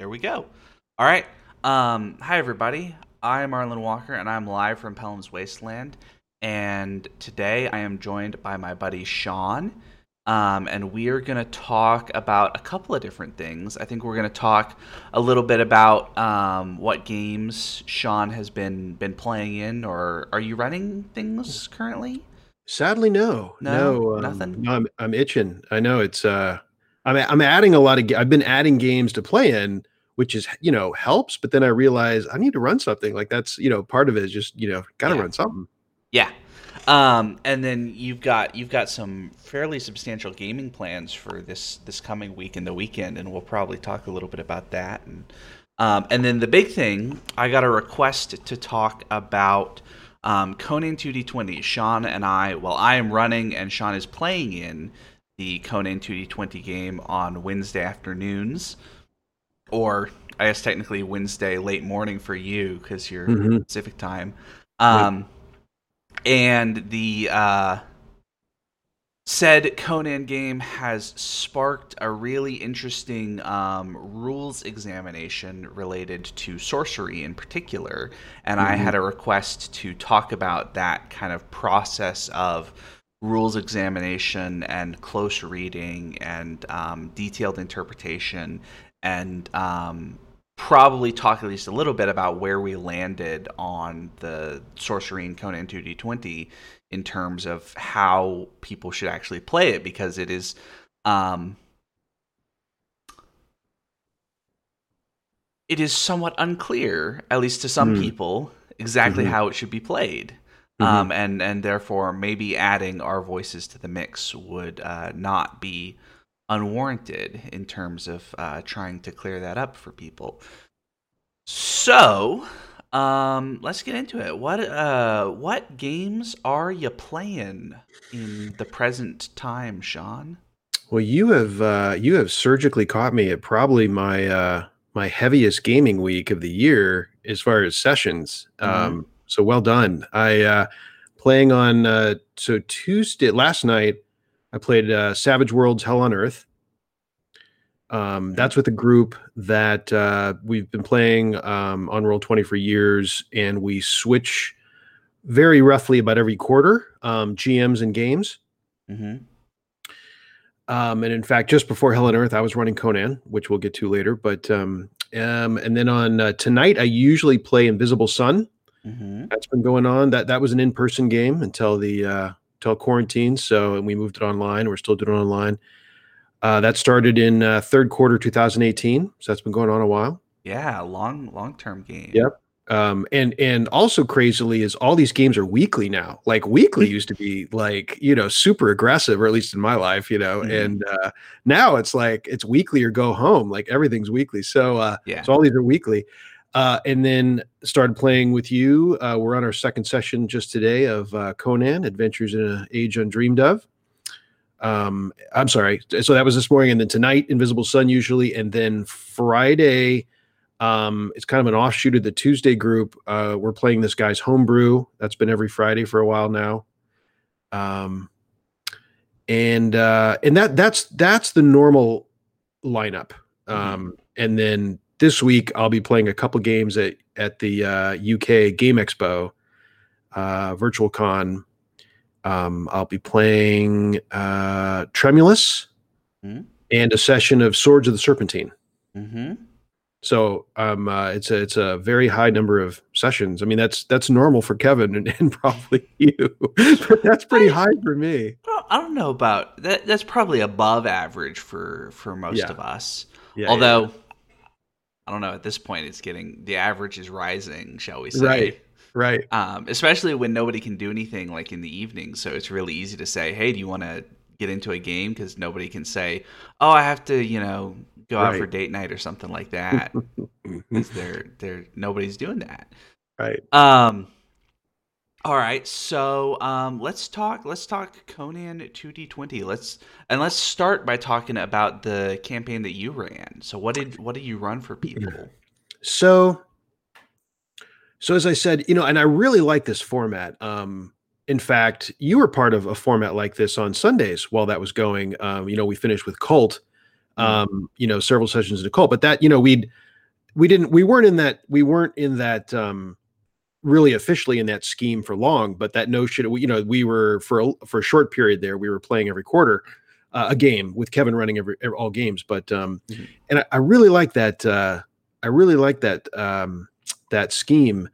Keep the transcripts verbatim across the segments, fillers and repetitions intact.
There we go. All right. Um, hi, everybody. I'm Arlen Walker, and I'm live from Pelham's Wasteland. And today I am joined by my buddy Sean. Um, and we are going to talk about a couple of different things. I think we're going to talk a little bit about um, what games Sean has been, been playing in, or are you running things currently? Sadly, no. No, no um, nothing? No, I'm, I'm itching. I know it's... Uh... I'm I'm adding a lot of I've been adding games to play in, which is, you know, helps. But then I realize I need to run something. Like that's, you know, part of it is just, you know, got to yeah. run something. Yeah. Um, and then you've got you've got some fairly substantial gaming plans for this this coming week and the weekend. And we'll probably talk a little bit about that. And um, and then the big thing, I got a request to talk about um, Conan two D twenty. Sean and I, well, I am running and Sean is playing in the Conan two D twenty game on Wednesday afternoons, or I guess technically Wednesday late morning for you because you're mm-hmm. Pacific time. Um, yeah. And the uh, said Conan game has sparked a really interesting um, rules examination related to sorcery in particular. And mm-hmm. I had a request to talk about that kind of process of rules examination and close reading and um, detailed interpretation, and um, probably talk at least a little bit about where we landed on the sorcery in Conan two D twenty in terms of how people should actually play it, because it is um, it is somewhat unclear, at least to some mm. people, exactly mm-hmm. how it should be played. Um, and, and therefore, maybe adding our voices to the mix would uh, not be unwarranted in terms of uh, trying to clear that up for people. So, um, let's get into it. What uh, what games are you playing in the present time, Sean? Well, you have uh, you have surgically caught me at probably my uh, my heaviest gaming week of the year as far as sessions. Mm-hmm. Um, So well done. I uh, playing on uh, so Tuesday last night. I played uh, Savage Worlds Hell on Earth. Um, that's with a group that uh, we've been playing um, on Roll twenty for years, and we switch very roughly about every quarter um, G Ms and games. Mm-hmm. Um, and in fact, just before Hell on Earth, I was running Conan, which we'll get to later. But um, um, and then on uh, tonight, I usually play Invisible Sun. Mm-hmm. That's been going on. That that was an in-person game until the uh, until quarantine. So and we moved it online. We're still doing it online. Uh, that started in uh, third quarter two thousand eighteen. So that's been going on a while. Yeah, long long-term game. Yep. Um, and and also crazily is all these games are weekly now. Like weekly used to be like, you know, super aggressive, or at least in my life, you know. Mm-hmm. And uh, now it's like it's weekly or go home. Like everything's weekly. So uh, yeah. So all these are weekly. Uh, and then started playing with you. Uh, we're on our second session just today of uh, Conan Adventures in an Age Undreamed of. Um, I'm sorry. So that was this morning, and then tonight, Invisible Sun usually, and then Friday. Um, it's kind of an offshoot of the Tuesday group. Uh, we're playing this guy's homebrew. That's been every Friday for a while now. Um, and uh, and that that's that's the normal lineup. Um, mm-hmm. And then. This week, I'll be playing a couple games at, at the uh, U K Game Expo, uh, Virtual Con. Um, I'll be playing uh, Tremulous mm-hmm. and a session of Swords of the Serpentine. Mm-hmm. So um, uh, it's a it's a very high number of sessions. I mean, that's that's normal for Kevin and, and probably you, but that's pretty I, high for me. I don't know about that. That's probably above average for, for most yeah. of us, yeah, although... Yeah. I don't know. At this point, it's getting the average is rising, shall we say? Right, right. Um, especially when nobody can do anything, like in the evening. So it's really easy to say, "Hey, do you want to get into a game?" Because nobody can say, "Oh, I have to," you know, go right. out for date night or something like that. Because they're they're nobody's doing that. Right. Um. All right. So um, let's talk. Let's talk Conan two D twenty. Let's and let's start by talking about the campaign that you ran. So what did what did you run for people? So, so as I said, you know, and I really like this format. Um, in fact, you were part of a format like this on Sundays while that was going. Um, you know, we finished with Cult. Um, you know, several sessions into Cult, but that you know we'd. we didn't, we weren't in that, we weren't in that, um, really officially in that scheme for long, but that notion, you know, we were for a, for a short period there, we were playing every quarter uh, a game with Kevin running every, every all games. But, um, mm-hmm. and I, I really like that. Uh, I really like that, um, that scheme.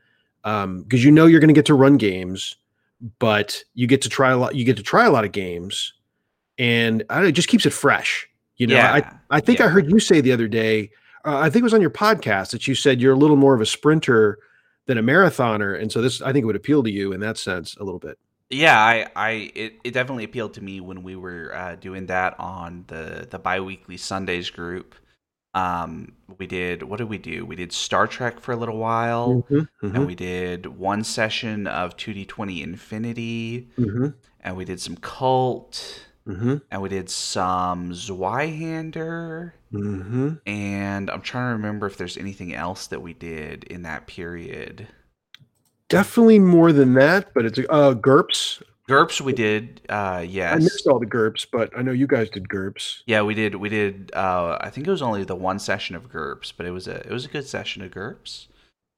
Um, cause you know, you're going to get to run games, but you get to try a lot, you get to try a lot of games, and I don't know, it just keeps it fresh. You know, yeah. I, I think yeah. I heard you say the other day, uh, I think it was on your podcast that you said you're a little more of a sprinter than a marathoner. And so this, I think, would appeal to you in that sense a little bit. Yeah, I, I it, it definitely appealed to me when we were uh, doing that on the, the bi-weekly Sundays group. Um, we did, what did we do? We did Star Trek for a little while, mm-hmm, mm-hmm. and we did one session of two D twenty Infinity, mm-hmm. and we did some Cult, mm-hmm. and we did some Zweihander, mm-hmm. and I'm trying to remember if there's anything else that we did in that period. Definitely more than that, but it's uh, GURPS. GURPS we did, uh, yes. I missed all the GURPS, but I know you guys did GURPS. Yeah, we did. We did. Uh, I think it was only the one session of GURPS, but it was a it was a good session of GURPS.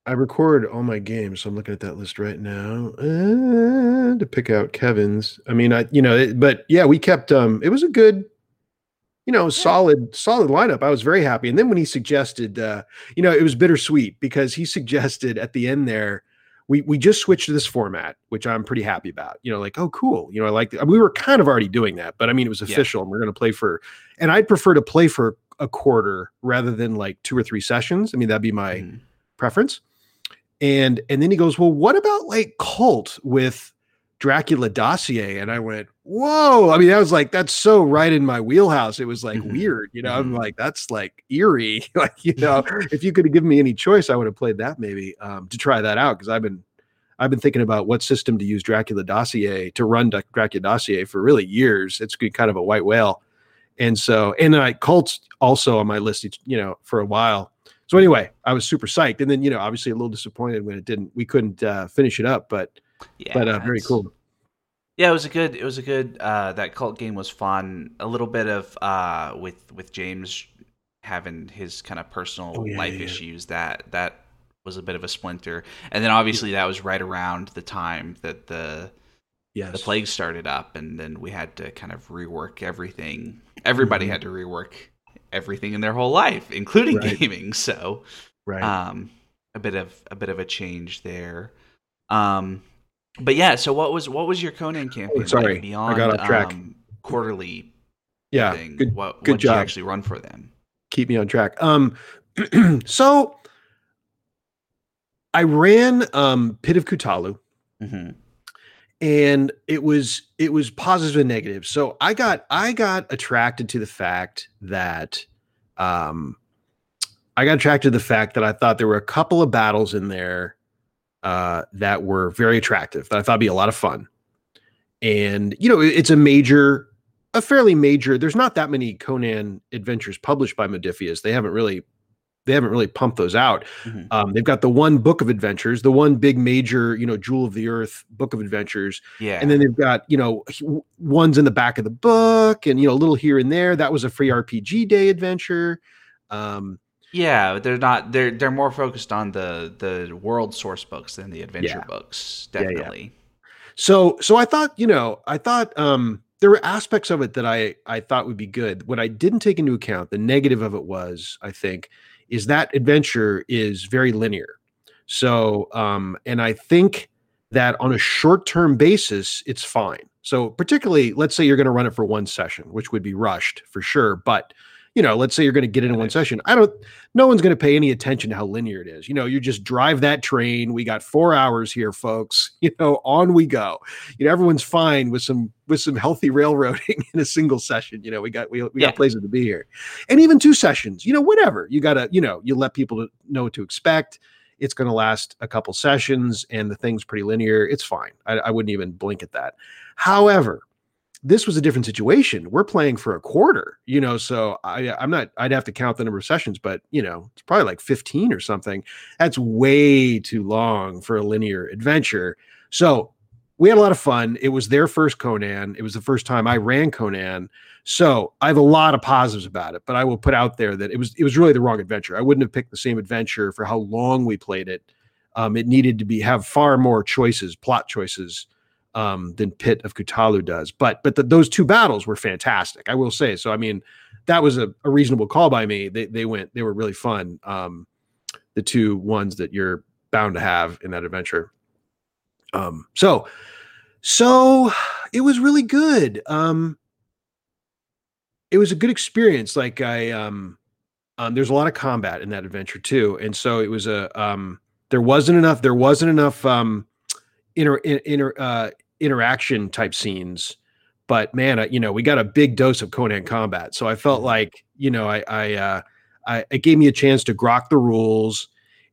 I record all my games, so I'm looking at that list right now uh, to pick out Kevin's. I mean, I you know, it, but yeah, we kept. Um, it was a good, you know, yeah. solid solid lineup. I was very happy. And then when he suggested, uh, you know, it was bittersweet because he suggested at the end there. We we just switched to this format, which I'm pretty happy about. You know, like, oh, cool. You know, I like the, we were kind of already doing that, but I mean, it was official. Yeah. And we're going to play for, and I'd prefer to play for a quarter rather than like two or three sessions. I mean, that'd be my mm-hmm. preference. And and then he goes, well, what about like Cult with Dracula Dossier? And I went, whoa. I mean, I was like, that's so right in my wheelhouse. It was like mm-hmm. weird. You know, mm-hmm. I'm like, that's like eerie. Like, you know, if you could have given me any choice, I would have played that maybe um, to try that out. Cause I've been, I've been thinking about what system to use Dracula Dossier to run Dracula Dossier for really years. It's kind of a white whale. And so, and I Cult's also on my list, you know, for a while. So anyway, I was super psyched. And then, you know, obviously a little disappointed when it didn't, we couldn't uh, finish it up, but, yeah, but uh, very cool. Yeah, it was a good, it was a good, uh, that Cult game was fun. A little bit of, uh, with, with James having his kind of personal oh, yeah, life yeah. issues that, that, was a bit of a splinter, and then obviously that was right around the time that the yes. the plague started up, and then we had to kind of rework everything. Everybody mm-hmm. had to rework everything in their whole life, including right. gaming. So, right. um, a bit of a bit of a change there. Um, but yeah. So what was what was your Conan campaign? Oh, sorry, like beyond, I got off track. Um, quarterly. Yeah. Thing, good. What, good what job. Did you actually run for them? Keep me on track. Um. so. I ran um, Pit of Kutalu, mm-hmm. and it was it was positive and negative. So I got I got attracted to the fact that um, I got attracted to the fact that I thought there were a couple of battles in there uh, that were very attractive that I thought would be a lot of fun. And you know, it's a major, a fairly major. There's not that many Conan adventures published by Modiphius. They haven't really. They haven't really pumped those out. Mm-hmm. Um, they've got the one book of adventures, the one big major, you know, jewel of the earth book of adventures. Yeah. And then they've got, you know, ones in the back of the book and, you know, a little here and there. That was a free R P G day adventure. Um, yeah, they're not, they're, they're more focused on the, the world source books than the adventure yeah. books. Definitely. Yeah, yeah. So, so I thought, you know, I thought, um, there were aspects of it that I, I thought would be good. What I didn't take into account, the negative of it was, I think, is that adventure is very linear. So, um, and I think that on a short-term basis, it's fine. So particularly, let's say you're going to run it for one session, which would be rushed for sure. But, you know, let's say you're going to get into one session. I don't, no one's going to pay any attention to how linear it is. You know, you just drive that train. We got four hours here, folks, you know, on we go. You know, everyone's fine with some, with some healthy railroading in a single session. You know, we got, we, we yeah. got places to be here, and even two sessions, you know, whatever you gotta, you know, you let people know what to expect. It's going to last a couple sessions and the thing's pretty linear. It's fine. I, I wouldn't even blink at that. However, this was a different situation. We're playing for a quarter, you know, so I, I'm not, I'd have to count the number of sessions, but you know, it's probably like fifteen or something. That's way too long for a linear adventure. So we had a lot of fun. It was their first Conan. It was the first time I ran Conan. So I have a lot of positives about it, but I will put out there that it was it was really the wrong adventure. I wouldn't have picked the same adventure for how long we played it. Um, it needed to be have far more choices, plot choices, um, than Pit of Kutalu does. But but the, those two battles were fantastic, I will say. So I mean, that was a, a reasonable call by me. They they went they were really fun. Um, the two ones that you're bound to have in that adventure. Um, so so it was really good. Um, it was a good experience. Like I um, um, there's a lot of combat in that adventure too, and so it was a um. There wasn't enough. There wasn't enough um, inter, inter, uh, interaction type scenes, but man, I, you know, we got a big dose of Conan combat. So I felt like, you know, I, I, uh, I it gave me a chance to grok the rules,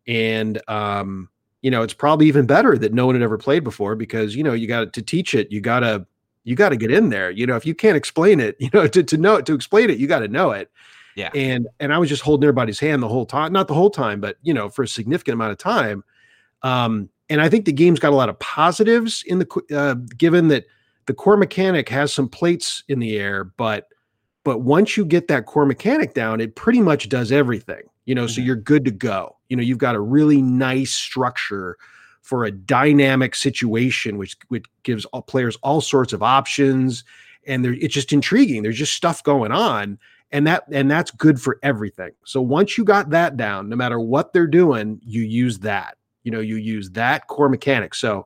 and um, you know, it's probably even better that no one had ever played before, because you know, you got to teach it. You gotta, you gotta get in there. You know, if you can't explain it, you know, to to know it, to explain it, you got to know it. Yeah. And and I was just holding everybody's hand the whole time, not the whole time, but you know, for a significant amount of time. Um, and I think the game's got a lot of positives in the uh, given that the core mechanic has some plates in the air, but but once you get that core mechanic down, it pretty much does everything. You know, mm-hmm. So you're good to go. You know, you've got a really nice structure for a dynamic situation, which which gives all players all sorts of options, and it's just intriguing. There's just stuff going on. And that and that's good for everything. So once you got that down, no matter what they're doing, you use that. You know, you use that core mechanic. So,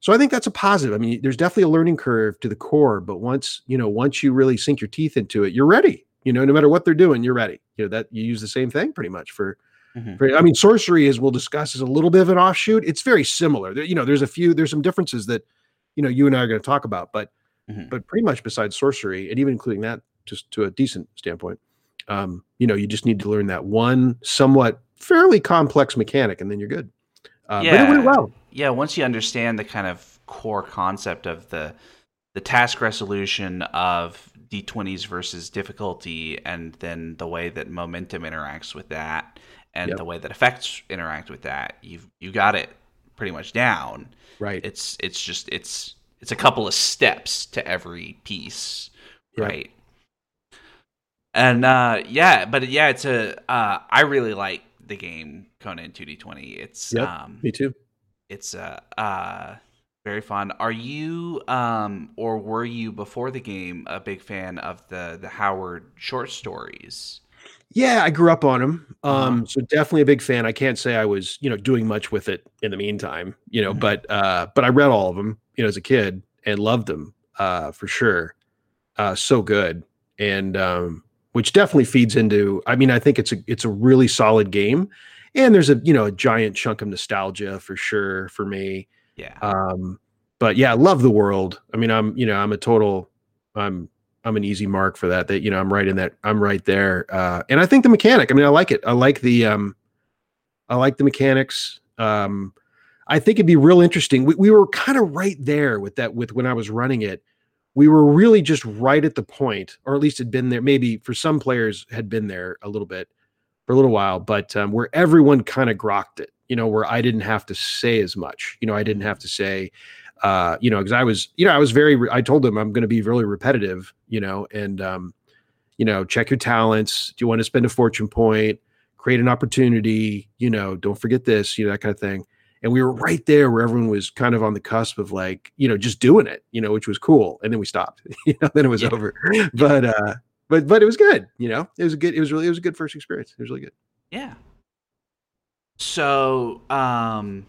so I think that's a positive. I mean, there's definitely a learning curve to the core, but once you know, once you really sink your teeth into it, you're ready. You know, no matter what they're doing, you're ready. You know that you use the same thing pretty much for. Mm-hmm. for I mean, sorcery, as we'll discuss, is a little bit of an offshoot. It's very similar. There, you know, there's a few, there's some differences that, you know, you and I are going to talk about, but mm-hmm. but pretty much besides sorcery, and even including that. Just to a decent standpoint, um, you know, you just need to learn that one somewhat fairly complex mechanic, and then you're good. Uh, yeah. But it went well. Yeah, once you understand the kind of core concept of the the task resolution of D twenties versus difficulty, and then the way that momentum interacts with that, and yep. the way that effects interact with that, you've you got it pretty much down. Right. It's it's just it's it's a couple of steps to every piece, yep. right? And uh, yeah, but yeah, it's a. Uh, I really like the game Conan two D twenty. It's yep, um, me too. It's uh, uh, very fun. Are you um, or were you before the game a big fan of the the Howard short stories? Yeah, I grew up on them, um, uh-huh. so definitely a big fan. I can't say I was you know doing much with it in the meantime, you know, mm-hmm. but uh, but I read all of them, you know, as a kid and loved them uh, for sure. Uh, so good and. Um, Which definitely feeds into. I mean, I think it's a it's a really solid game, and there's a you know a giant chunk of nostalgia for sure for me. Yeah. Um. But yeah, I love the world. I mean, I'm you know I'm a total. I'm I'm an easy mark for that. That you know I'm right in that. I'm right there. Uh. And I think the mechanic. I mean, I like it. I like the. Um. I like the mechanics. Um. I think it'd be real interesting. We we were kind of right there with that with when I was running it. We were really just right at the point, or at least had been there. Maybe for some players had been there a little bit for a little while, but um, where everyone kind of grokked it, you know, where I didn't have to say as much, you know, I didn't have to say, uh, you know, because I was, you know, I was very, re- I told them I'm going to be really repetitive, you know, and, um, you know, check your talents. Do you want to spend a fortune point, create an opportunity, you know, don't forget this, you know, that kind of thing. And we were right there where everyone was kind of on the cusp of like, you know, just doing it, you know, which was cool. And then we stopped, you know, then it was yeah. over, but, uh, but, but it was good. You know, it was a good, it was really, it was a good first experience. It was really good. Yeah. So, um,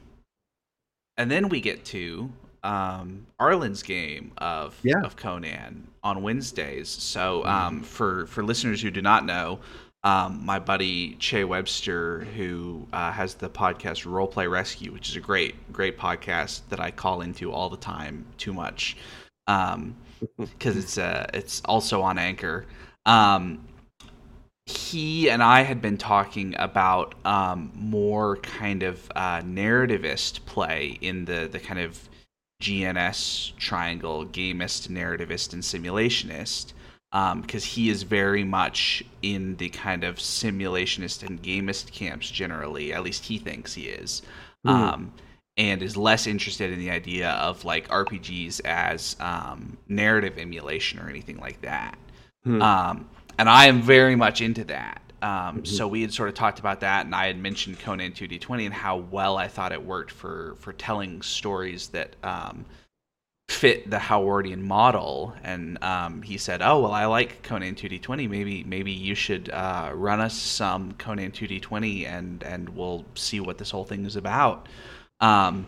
and then we get to, um, Arlen's game of, yeah. of Conan on Wednesdays. So, um, for, for listeners who do not know, Um, my buddy Che Webster, who uh, has the podcast Roleplay Rescue, which is a great, great podcast that I call into all the time too much, because um, it's uh, it's also on Anchor. Um, he and I had been talking about um, more kind of uh, narrativist play in the the kind of G N S triangle, gamist, narrativist, and simulationist. Because um, he is very much in the kind of simulationist and gamist camps generally, at least he thinks he is. Mm. Um, and is less interested in the idea of like R P Gs as um, narrative emulation or anything like that. Hmm. Um, and I am very much into that. Um, mm-hmm. So we had sort of talked about that, and I had mentioned Conan two D twenty and how well I thought it worked for, for telling stories that um, fit the Howardian model. And um, he said, oh, well, I like Conan two D twenty. Maybe maybe you should uh, run us some Conan two D twenty, and, and we'll see what this whole thing is about. Um,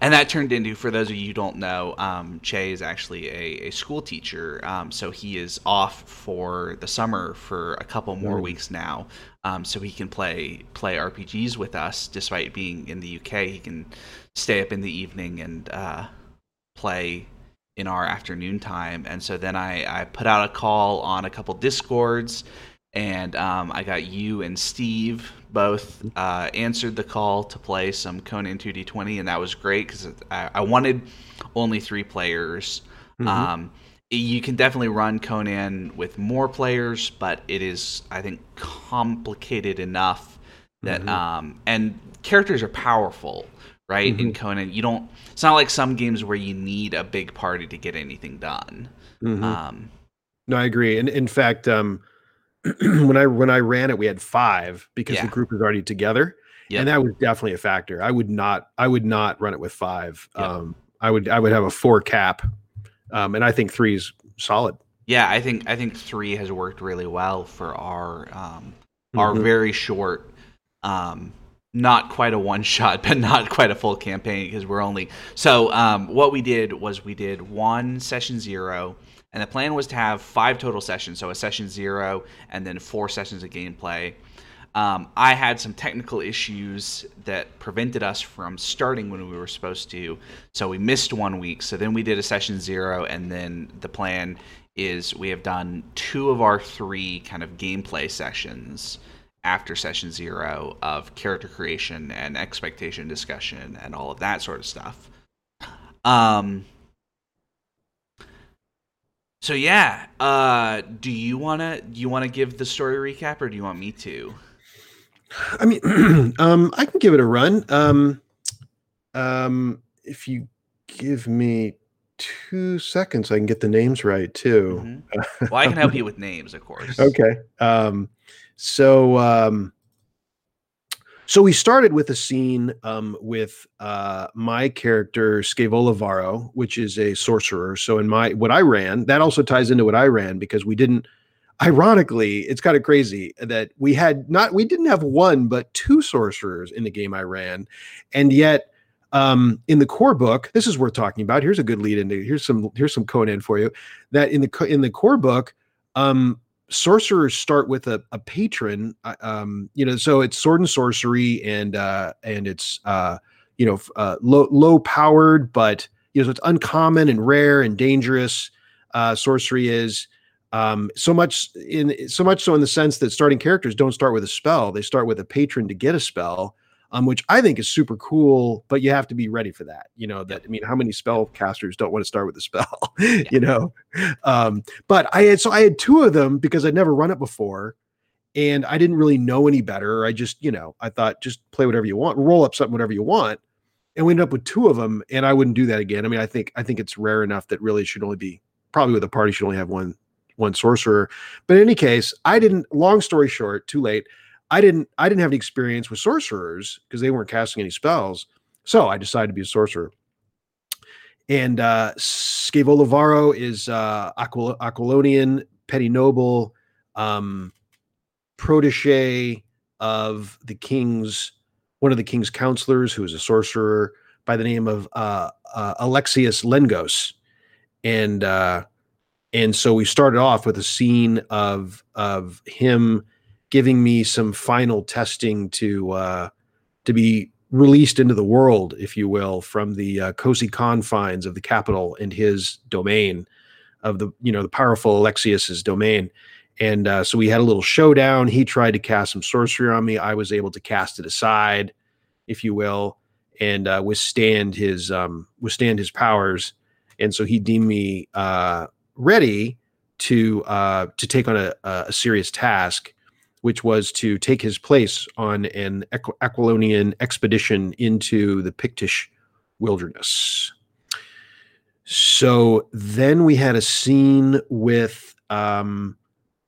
and that turned into, for those of you who don't know, um, Che is actually a, a school teacher, um, so he is off for the summer for a couple more mm. weeks now, um, so he can play play R P Gs with us. Despite being in the U K, he can stay up in the evening and uh, play in our afternoon time. And so then I, I put out a call on a couple Discords, and um, I got you and Steve both uh, answered the call to play some Conan two D twenty, and that was great because I, I wanted only three players. Mm-hmm. Um, you can definitely run Conan with more players, but it is, I think, complicated enough that mm-hmm. um, and characters are powerful, right? Mm-hmm. In Conan, you don't. It's not like some games where you need a big party to get anything done. Mm-hmm. Um, no, I agree, and in fact. Um, when I when I ran it, we had five because yeah. the group was already together, yep. and that was definitely a factor. I would not I would not run it with five. Yep. Um, I would I would have a four cap, um, and I think three is solid. Yeah, I think I think three has worked really well for our um, our mm-hmm. very short, um, not quite a one shot, but not quite a full campaign because we're only so. Um, what we did was we did one session zero. And the plan was to have five total sessions, so a session zero and then four sessions of gameplay. Um, I had some technical issues that prevented us from starting when we were supposed to, so we missed one week. So then we did a session zero, and then the plan is we have done two of our three kind of gameplay sessions after session zero of character creation and expectation discussion and all of that sort of stuff. Um... So yeah, uh, do you wanna do you wanna give the story recap, or do you want me to? I mean, um, I can give it a run. Um, um, if you give me two seconds, I can get the names right too. Mm-hmm. Well, I can help you with names, of course. Okay. Um, so, um, so we started with a scene um, with uh, my character Scaevola Varro, which is a sorcerer. So in my what I ran, that also ties into what I ran because we didn't. Ironically, it's kind of crazy that we had not we didn't have one but two sorcerers in the game I ran, and yet um, in the core book, this is worth talking about. Here's a good lead into here's some here's some Conan for you. That in the in the core book. Um, Sorcerers start with a, a patron, um, you know, so it's sword and sorcery and, uh, and it's, uh, you know, uh, low, low powered, but, you know, so it's uncommon and rare and dangerous. Uh, sorcery is, um, so much in so much. So in the sense that starting characters don't start with a spell, they start with a patron to get a spell, um, which I think is super cool, but you have to be ready for that. You know, that, I mean, how many spell casters don't want to start with a spell, yeah. you know? Um, but I had, so I had two of them because I'd never run it before and I didn't really know any better. I just, you know, I thought just play whatever you want, roll up something, whatever you want. And we ended up with two of them and I wouldn't do that again. I mean, I think, I think it's rare enough that really should only be probably with a party should only have one, one sorcerer. But in any case, I didn't, long story short, too late. I didn't I didn't have any experience with sorcerers because they weren't casting any spells. So I decided to be a sorcerer. And uh, Scaevola Varro is uh, Aquil- Aquilonian, petty noble, um, protege of the king's, one of the king's counselors who is a sorcerer by the name of uh, uh, Alexius Lengos. And uh, and so we started off with a scene of of him giving me some final testing to uh, to be released into the world, if you will, from the uh, cozy confines of the capital and his domain of the, you know, the powerful Alexius's domain. And uh, so we had a little showdown. He tried to cast some sorcery on me. I was able to cast it aside, if you will, and uh, withstand his um, withstand his powers. And so he deemed me uh, ready to uh, to take on a, a serious task. which was to take his place on an Aqu- Aquilonian expedition into the Pictish Wilderness. So then we had a scene with um,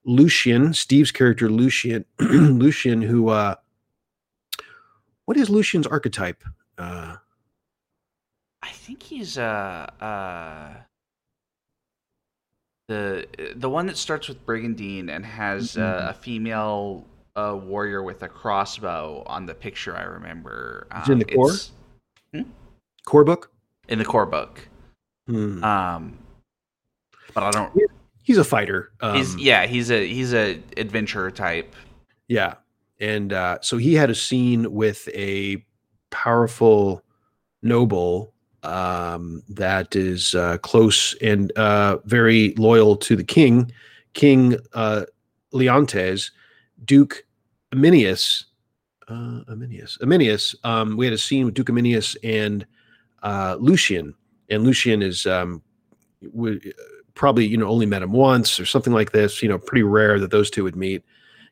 Lucian, Steve's character Lucian, Lucian who, uh, what is Lucian's archetype? Uh, I think he's uh, uh, the the one that starts with Brigandine and has mm-hmm. uh, a female uh, warrior with a crossbow on the picture, I remember. Um, it's in the core? Hmm? Core book? In the core book. Hmm. Um, but I don't. He's a fighter. Um, he's, yeah, he's a he's a adventurer type. Yeah, and uh, so he had a scene with a powerful noble um, that is uh, close and uh, very loyal to the king, King uh, Leontes, Duke Aminius. Uh, Aminius. Aminius. Um, we had a scene with Duke Aminius and uh, Lucian. And Lucian is um, we probably, you know, only met him once or something like this, you know, pretty rare that those two would meet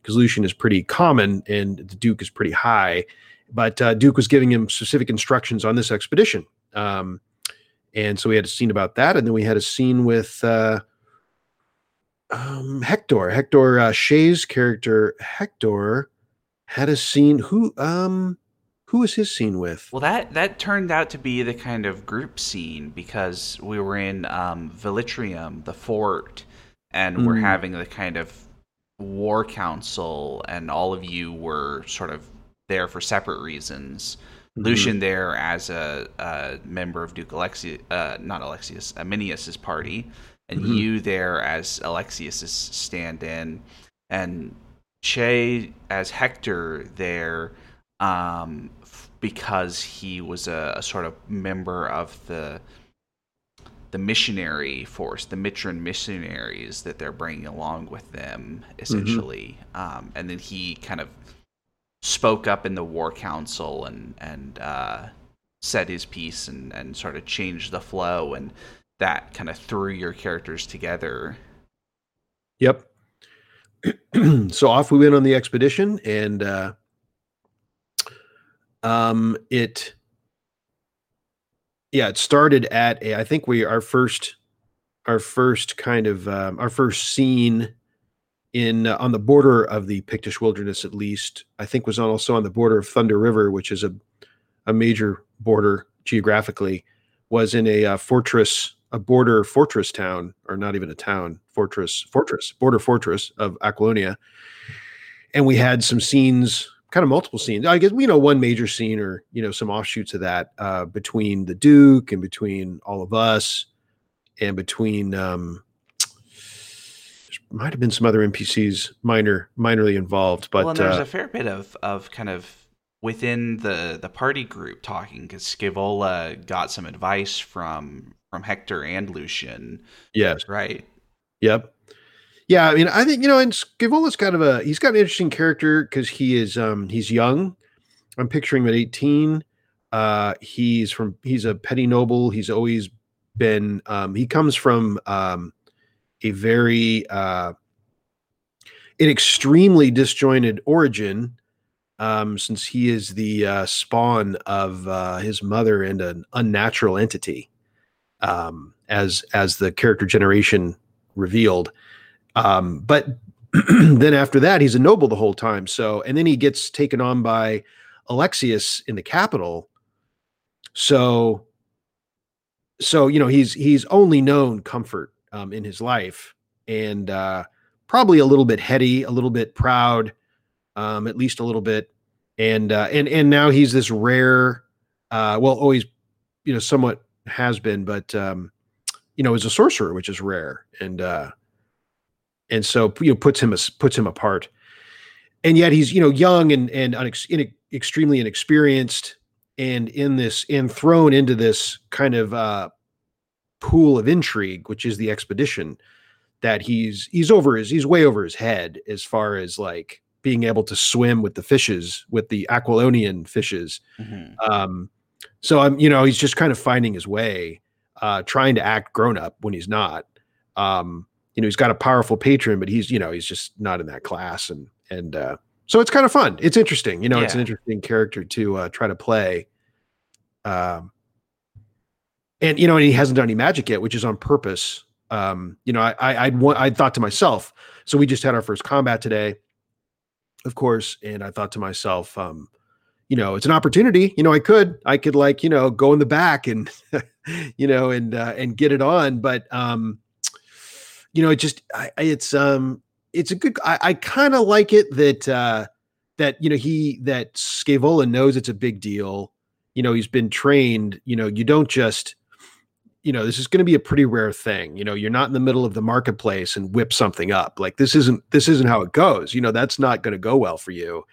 because Lucian is pretty common and the Duke is pretty high. But uh, Duke was giving him specific instructions on this expedition. Um, and so we had a scene about that. And then we had a scene with uh, um, Hector. Hector, uh, Shay's character, Hector, had a scene who... Um, Who was his scene with? Well, that, that turned out to be the kind of group scene because we were in um, Velitrium, the fort, and mm. we're having the kind of war council, and all of you were sort of there for separate reasons. Mm. Lucian there as a, a member of Duke Alexius, uh, not Alexius, Aminius's party, and mm-hmm. you there as Alexius's stand-in, and Che as Hector there um, because he was a, a sort of member of the the missionary force, the Mitran missionaries that they're bringing along with them, essentially. Mm-hmm. Um, and then he kind of spoke up in the war council and, and uh, said his piece and, and sort of changed the flow, and that kind of threw your characters together. Yep. So off we went on the expedition, and... Uh... Um, it, yeah, it started at, a, I think we, our first, our first kind of, um, our first scene in, uh, on the border of the Pictish Wilderness, at least, I think was also on the border of Thunder River, which is a, a major border geographically, was in a uh, fortress, a border fortress town, or not even a town, fortress, fortress, border fortress of Aquilonia. And we had some scenes, kind of multiple scenes. I guess, you know, one major scene or, you know, some offshoots of that uh, between the Duke and between all of us and between, um, might've been some other N P Cs minor, minorly involved, but well, and there's uh, a fair bit of, of kind of within the, the party group talking, because Scaevola got some advice from, from Hector and Lucian. Yes. Right. Yep. Yeah, I mean, I think, you know, and Scavola's kind of a, he's got an interesting character because he is, um, he's young. I'm picturing him at eighteen. Uh, he's from, he's a petty noble. He's always been, um, he comes from um, a very, uh, an extremely disjointed origin um, since he is the uh, spawn of uh, his mother and an unnatural entity um, as, as the character generation revealed. Um, but then after that, he's a noble the whole time. So, and then he gets taken on by Alexius in the capital. So, so, you know, he's, he's only known comfort, um, in his life, and, uh, probably a little bit heady, a little bit proud, um, at least a little bit. And, uh, and, and now he's this rare, uh, well, always, you know, somewhat has been, but, um, you know, is a sorcerer, which is rare. And, uh, And so, you know, puts him puts him apart, and yet he's, you know, young and and unex, in, extremely inexperienced, and in this and thrown into this kind of uh, pool of intrigue, which is the expedition that he's he's over his he's way over his head as far as like being able to swim with the fishes, with the Aquilonian fishes. Mm-hmm. Um, so I'm, you know, he's just kind of finding his way, uh, trying to act grown up when he's not. Um, You know, he's got a powerful patron, but he's, you know, he's just not in that class, and and uh, so it's kind of fun. It's interesting, you know. Yeah. It's an interesting character to uh, try to play. Um, and you know, and he hasn't done any magic yet, which is on purpose. Um, you know, I, I I'd want, I thought to myself. So we just had our first combat today, of course, and I thought to myself, um, you know, it's an opportunity. You know, I could, I could like, you know, go in the back and, you know, and uh, and get it on, but um, you know, it just, I, it's um, it's a good. I, I kind of like it that uh, that you know he that Scaevola knows it's a big deal. You know, he's been trained. You know, you don't just. You know, this is going to be a pretty rare thing. You know, you're not in the middle of the marketplace and whip something up. Like this isn't, this isn't how it goes. You know, that's not going to go well for you.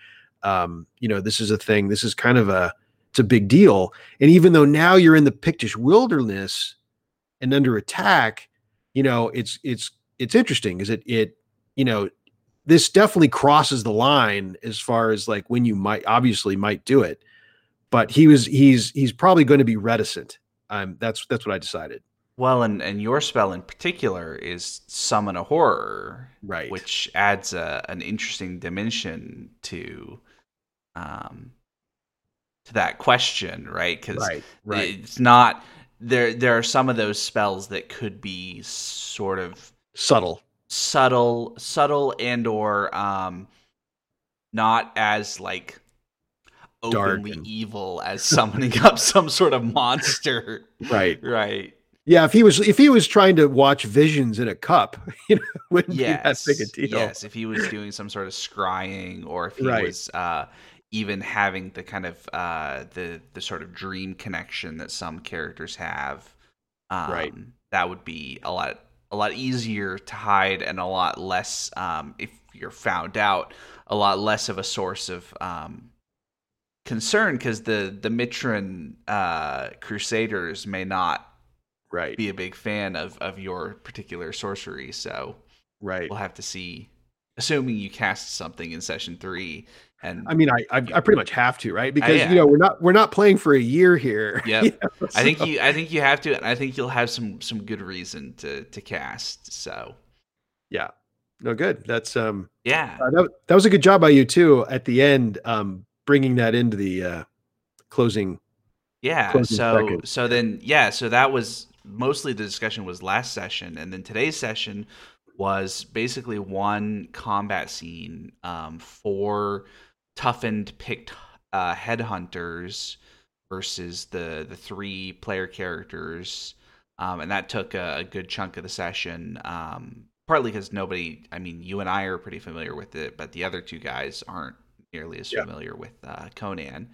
Um, you know, this is a thing, this is kind of a, it's a big deal. And even though now you're in the Pictish wilderness and under attack, you know, it's, it's, it's interesting. Is it, it, you know, this definitely crosses the line as far as like when you might obviously might do it, but he was, he's, he's probably going to be reticent. Um, that's that's what I decided. Well, and, and your spell in particular is summon a horror, right? Which adds a, an interesting dimension to, um, to that question, right? Because right, right. It's not there. There are some of those spells that could be sort of subtle, subtle, subtle, and or um, not as like. Openly dark and... evil as summoning up some sort of monster. Right. Right. Yeah. If he was, if he was trying to watch visions in a cup, you know, wouldn't yes. be that big a deal. Yes. If he was doing some sort of scrying or if he right. was uh, even having the kind of uh, the, the sort of dream connection that some characters have. Um, right. That would be a lot, a lot easier to hide and a lot less, um, if you're found out, a lot less of a source of, um, concern because the the Mitran uh crusaders may not right be a big fan of of your particular sorcery, so right we'll have to see, assuming you cast something in session three. And I mean I I, I pretty much have to, right? Because uh, yeah. you know we're not we're not playing for a year here. Yeah. You know, so. I think you I think you have to, and I think you'll have some some good reason to to cast, so yeah. No good. That's um yeah uh, that, that was a good job by you too at the end, um bringing that into the uh, closing. Yeah. Closing so, second. so then, yeah, so that was mostly the discussion was last session. And then today's session was basically one combat scene, um, four toughened picked uh, headhunters versus the, the three player characters. Um, and that took a, a good chunk of the session. Um, partly because nobody, I mean, you and I are pretty familiar with it, but the other two guys aren't nearly as familiar yeah. with uh, Conan.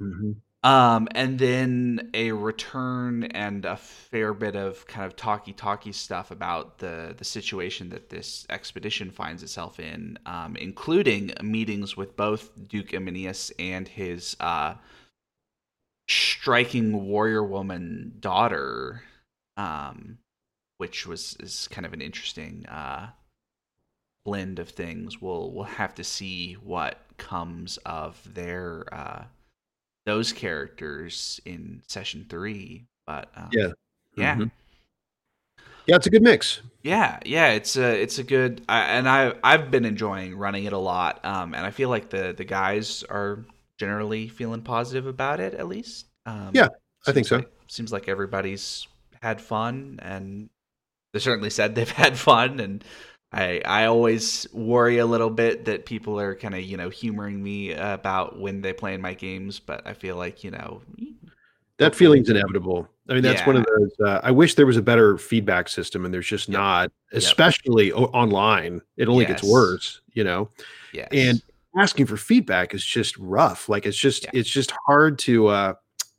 Mm-hmm. Um, and then a return and a fair bit of kind of talky-talky stuff about the, the situation that this expedition finds itself in, um, including meetings with both Duke Aminius and his uh, striking warrior woman daughter, um, which was is kind of an interesting... Uh, blend of things. We'll we'll have to see what comes of their uh those characters in session three, but um, yeah yeah mm-hmm. yeah it's a good mix. Yeah yeah it's a it's a good I, and I I've been enjoying running it a lot, um and I feel like the the guys are generally feeling positive about it, at least. um yeah I think so. Like, seems like everybody's had fun, and they certainly said they've had fun, and I, I always worry a little bit that people are kind of, you know, humoring me about when they play in my games, but I feel like, you know. That feeling's inevitable. I mean, that's yeah. one of those, uh, I wish there was a better feedback system, and there's just yep. not, especially yep. o- online. It only yes. gets worse, you know. Yes. And asking for feedback is just rough. Like, it's just, yeah. it's just hard to, uh,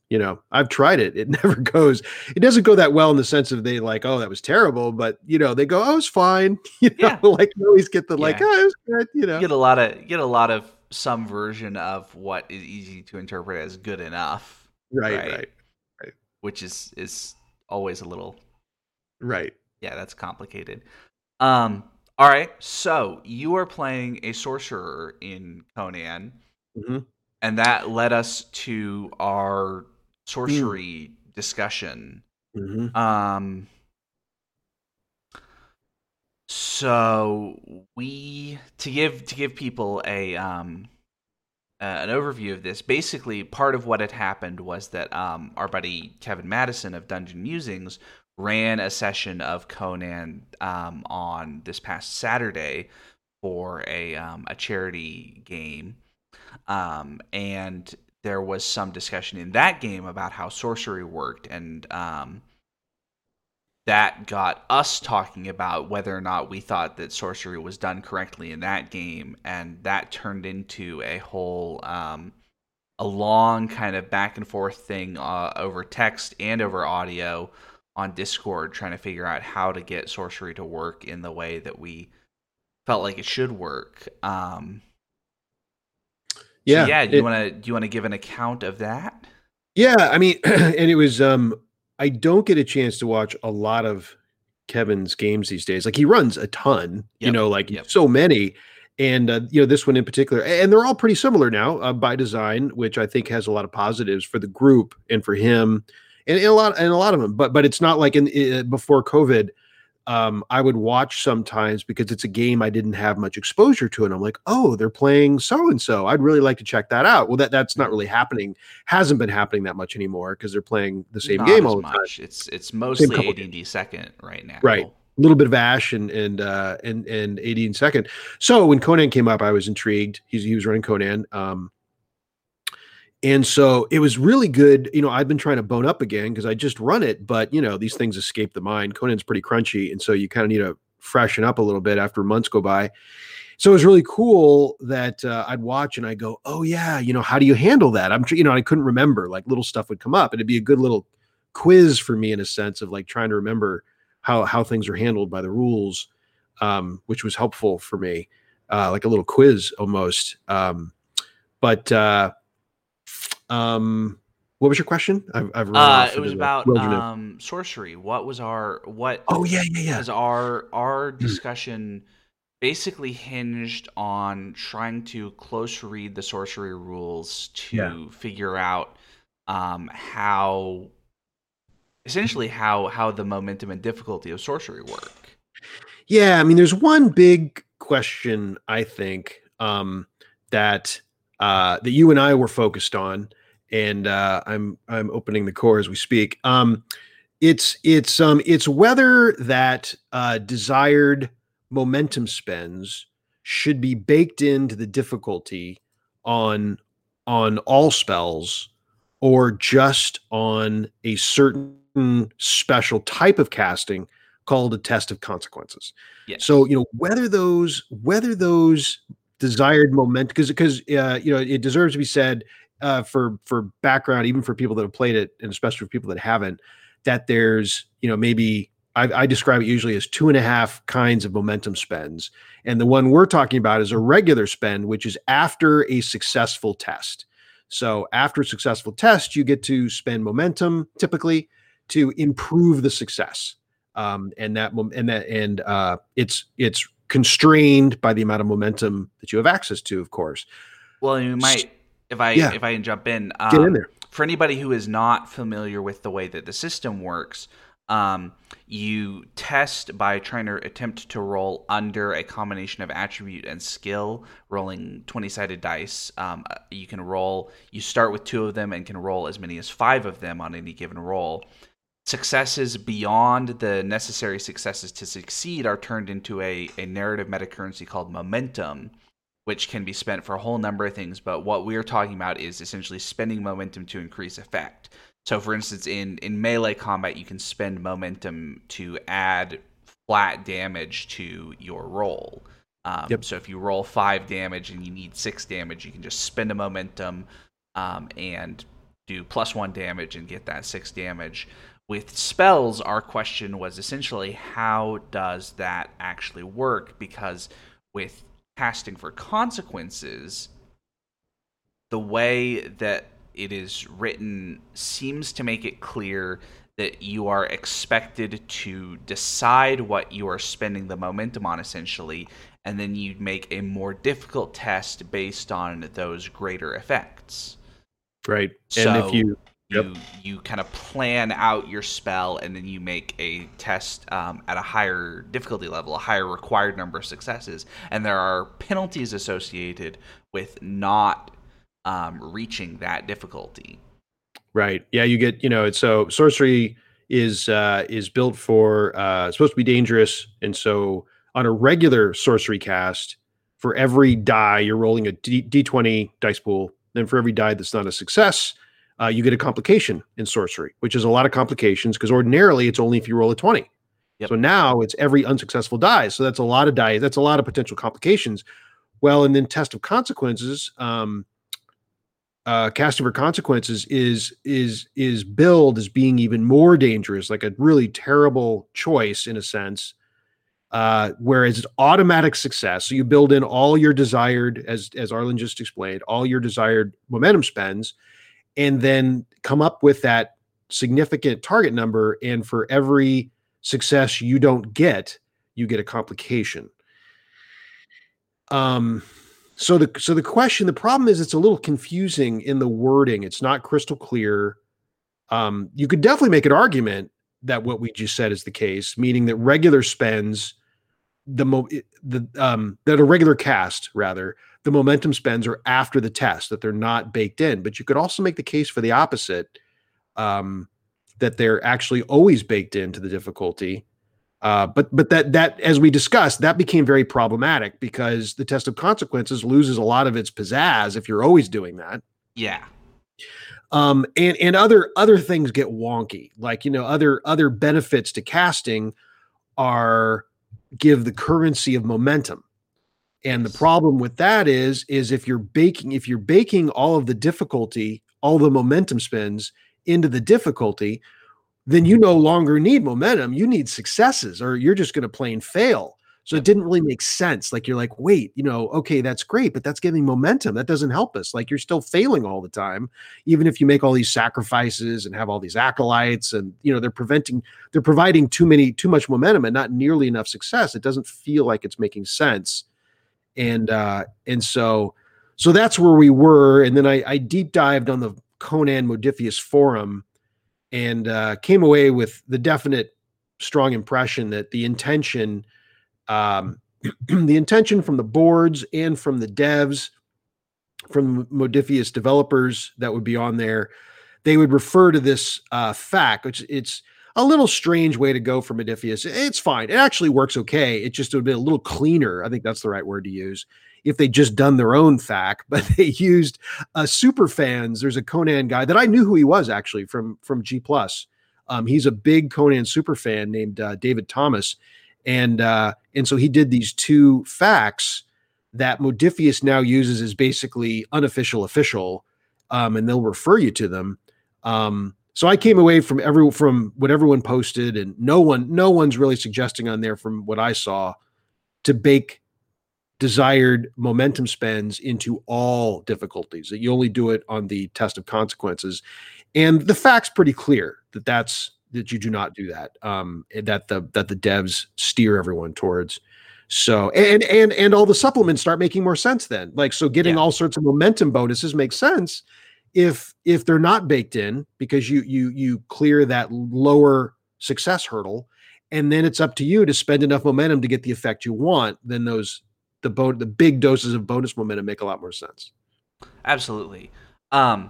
you know, I've tried it. It never goes, it doesn't go that well in the sense of they like, oh, that was terrible. But, you know, they go, oh, it's fine. You know, yeah. like you always get the like, yeah. oh, it was good. You know, you get a lot of, get a lot of some version of what is easy to interpret as good enough. Right. Right. right, right. Which is, is always a little. Right. Yeah. That's complicated. Um. All right. So you are playing a sorcerer in Conan. Mm-hmm. And that led us to our sorcery mm. discussion. Mm-hmm. Um, So we to give to give people a um uh, an overview of this. Basically, part of what had happened was that um our buddy Kevin Madison of Dungeon Musings ran a session of Conan um on this past Saturday for a um a charity game, um and there was some discussion in that game about how sorcery worked, and um that got us talking about whether or not we thought that sorcery was done correctly in that game, and that turned into a whole, um, a long kind of back and forth thing uh, over text and over audio on Discord, trying to figure out how to get sorcery to work in the way that we felt like it should work. Um, yeah, so yeah. Do it, you want to do you want to give an account of that? Yeah, I mean, and it was. Um... I don't get a chance to watch a lot of Kevin's games these days. Like, he runs a ton, yep. you know, like yep. so many. And, uh, you know, this one in particular, and they're all pretty similar now uh, by design, which I think has a lot of positives for the group and for him and, and a lot, and a lot of them, but, but it's not like in uh, before COVID, um, I would watch sometimes because it's a game I didn't have much exposure to. And I'm like, oh, they're playing so-and-so. I'd really like to check that out. Well, that that's not really happening. Hasn't been happening that much anymore because they're playing the same not game all the time. It's, it's mostly A D and D second right now. Right. A little bit of Ash and, and, uh, and, and A D and D second. So when Conan came up, I was intrigued. He's, he was running Conan. Um, And so it was really good. You know, I've been trying to bone up again because I just run it, but you know, these things escape the mind. Conan's pretty crunchy. And so you kind of need to freshen up a little bit after months go by. So it was really cool that uh, I'd watch and I go, oh yeah, you know, how do you handle that? I'm, you know, I couldn't remember, like little stuff would come up and it'd be a good little quiz for me in a sense of like trying to remember how, how things are handled by the rules, um, which was helpful for me, uh, like a little quiz almost. Um, but, uh, Um, what was your question? I've, I've uh, it was about um, sorcery. What was our what? Oh yeah, yeah, yeah. Because our our discussion mm. basically hinged on trying to close read the sorcery rules to yeah. figure out um, how essentially how how the momentum and difficulty of sorcery work. Yeah, I mean, there's one big question I think um, that. Uh, that you and I were focused on, and uh, I'm I'm opening the core as we speak. Um, it's it's um it's whether that uh, desired momentum spends should be baked into the difficulty on on all spells or just on a certain special type of casting called a test of consequences. Yes. So you know whether those whether those desired momentum, because because uh, you know it deserves to be said uh, for for background, even for people that have played it, and especially for people that haven't, that there's you know maybe I, I describe it usually as two and a half kinds of momentum spends, and the one we're talking about is a regular spend, which is after a successful test. So after a successful test, you get to spend momentum typically to improve the success, um, and that and that and uh, it's it's. constrained by the amount of momentum that you have access to, of course. Well, you might, if I yeah. if I can jump in, um, get in there. For anybody who is not familiar with the way that the system works, um, you test by trying to attempt to roll under a combination of attribute and skill, rolling twenty-sided dice. Um, you can roll. You start with two of them and can roll as many as five of them on any given roll. Successes beyond the necessary successes to succeed are turned into a, a narrative metacurrency called momentum, which can be spent for a whole number of things. But what we're talking about is essentially spending momentum to increase effect. So, for instance, in, in melee combat, you can spend momentum to add flat damage to your roll. Um, yep. So if you roll five damage and you need six damage, you can just spend a momentum um, and do plus one damage and get that six damage. With spells, our question was essentially how does that actually work? Because with casting for consequences, the way that it is written seems to make it clear that you are expected to decide what you are spending the momentum on, essentially, and then you make a more difficult test based on those greater effects. Right. So, and if you... Yep. You you kind of plan out your spell, and then you make a test um, at a higher difficulty level, a higher required number of successes, and there are penalties associated with not um, reaching that difficulty. Right. Yeah. You get you know. It's, so sorcery is uh, is built for uh, supposed to be dangerous, and so on a regular sorcery cast, for every die you're rolling a D- D20 dice pool, then for every die that's not a success, Uh, you get a complication in sorcery, which is a lot of complications because ordinarily it's only if you roll a twenty. Yep. So now it's every unsuccessful die. So that's a lot of die. That's a lot of potential complications. Well, and then test of consequences, um, uh, casting for consequences is is is billed as being even more dangerous, like a really terrible choice in a sense. Uh, whereas it's automatic success, so you build in all your desired, as as Arlen just explained, all your desired momentum spends, and then come up with that significant target number. And for every success you don't get, you get a complication. Um, so the, so the question, the problem is it's a little confusing in the wording. It's not crystal clear. Um, you could definitely make an argument that what we just said is the case, meaning that regular spends, the, mo- the um, that a regular cast rather, the momentum spends are after the test, that they're not baked in. But you could also make the case for the opposite, um, that they're actually always baked into the difficulty. Uh, but but that, that, as we discussed, that became very problematic because the test of consequences loses a lot of its pizzazz if you're always doing that. Yeah. Um, and and other other things get wonky. Like, you know, other other benefits to casting are give the currency of momentum. And the problem with that is, is if you're baking, if you're baking all of the difficulty, all the momentum spins into the difficulty, then you no longer need momentum. You need successes, or you're just going to plain fail. So it didn't really make sense. Like you're like, wait, you know, okay, that's great, but that's giving momentum. That doesn't help us. Like you're still failing all the time, even if you make all these sacrifices and have all these acolytes, and you know they're preventing, they're providing too many, too much momentum and not nearly enough success. It doesn't feel like it's making sense. And, uh, and so, so that's where we were. And then I, I deep dived on the Conan Modiphius forum and, uh, came away with the definite strong impression that the intention, um, the intention from the boards and from the devs, from Modiphius developers that would be on there, they would refer to this, uh, fact, which it's a little strange way to go for Modiphius. It's fine. It actually works okay. It just would be a little cleaner. I think that's the right word to use if they just done their own fact, but they used uh, super fans. There's a Conan guy that I knew who he was actually from, from G Plus. Um, he's a big Conan super fan named uh, David Thomas. And, uh, and so he did these two facts that Modiphius now uses as basically unofficial official. Um, and they'll refer you to them. Um, So I came away from every from what everyone posted, and no one, no one's really suggesting on there, from what I saw, to bake desired momentum spends into all difficulties. That you only do it on the test of consequences, and the fact's pretty clear that that's that you do not do that. Um, that the that the devs steer everyone towards. So and and and all the supplements start making more sense then. Like so, getting yeah. all sorts of momentum bonuses makes sense. If if they're not baked in, because you you you clear that lower success hurdle, and then it's up to you to spend enough momentum to get the effect you want, then those the bo- the big doses of bonus momentum make a lot more sense. Absolutely. Um,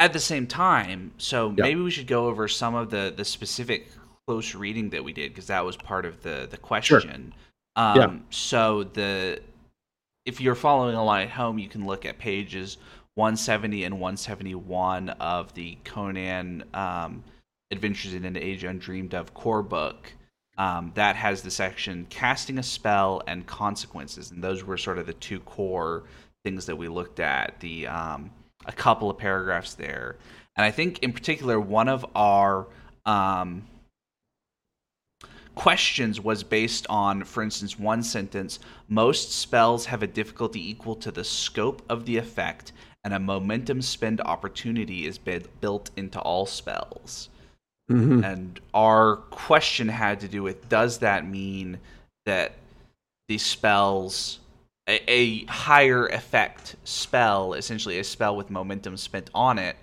at the same time, so yep. maybe we should go over some of the the specific close reading that we did, because that was part of the the question. Sure. Um yeah. So the if you're following along at home, you can look at pages one seventy and one seventy-one of the Conan um, Adventures in an Age Undreamed of core book. Um, that has the section Casting a Spell and Consequences, and those were sort of the two core things that we looked at. The um, a couple of paragraphs there, and I think in particular one of our um, questions was based on, for instance, one sentence: most spells have a difficulty equal to the scope of the effect, and a momentum spend opportunity is built into all spells. Mm-hmm. And our question had to do with, does that mean that the spells, a, a higher effect spell, essentially a spell with momentum spent on it,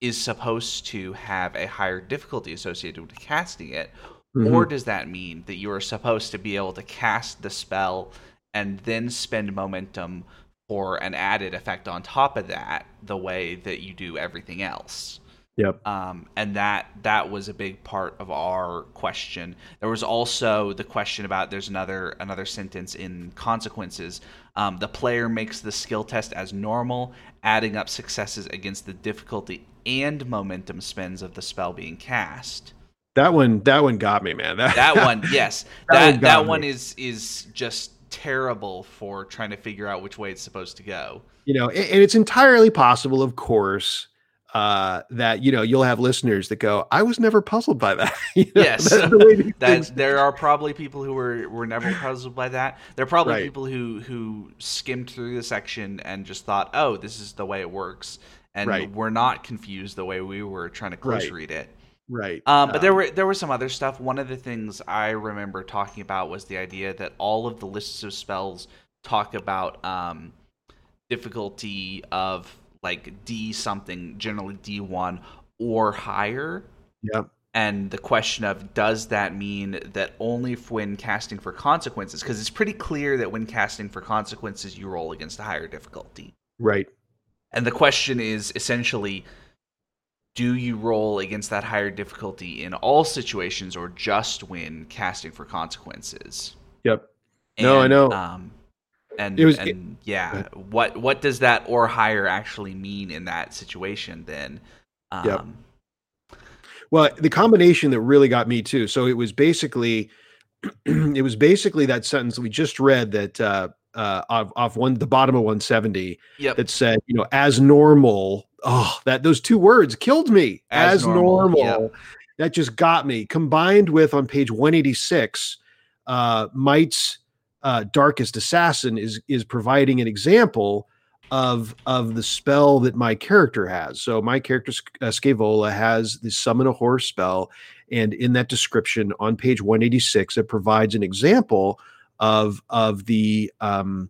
is supposed to have a higher difficulty associated with casting it, mm-hmm. or does that mean that you are supposed to be able to cast the spell and then spend momentum for an added effect on top of that, the way that you do everything else? Yep. Um, and that that was a big part of our question. There was also the question about, there's another another sentence in consequences. Um, the player makes the skill test as normal, adding up successes against the difficulty and momentum spends of the spell being cast. That one, that one got me, man. That, that one, yes. that that, one, that one is is just terrible for trying to figure out which way it's supposed to go. You know, and it's entirely possible, of course, uh that, you know, you'll have listeners that go, I was never puzzled by that. You know, yes, that's the way these that things... there are probably people who were were never puzzled by that. There are probably right. people who who skimmed through the section and just thought, oh, this is the way it works, and right. we're not confused the way we were trying to close right. read it. Right. Um, but there were there was some other stuff. One of the things I remember talking about was the idea that all of the lists of spells talk about um difficulty of like D something, generally D one or higher. Yep. And the question of, does that mean that only when casting for consequences, because it's pretty clear that when casting for consequences, you roll against a higher difficulty. Right. And the question is essentially, do you roll against that higher difficulty in all situations or just when casting for consequences? Yep. And, no, I know. Um, And, it was, and it, yeah, what what does that or higher actually mean in that situation then? Um, yeah. Well, the combination that really got me too. So it was basically, it was basically that sentence we just read that uh, uh, off, off one the bottom of one seventy yep. that said, you know, as normal. Oh, that those two words killed me. As, as normal. normal. Yep. That just got me. Combined with on page one eighty-six, uh, Might's Uh, Darkest Assassin is is providing an example of of the spell that my character has. So my character uh, Scaevola has the summon a horse spell, and in that description on page one eighty-six, it provides an example of of the um,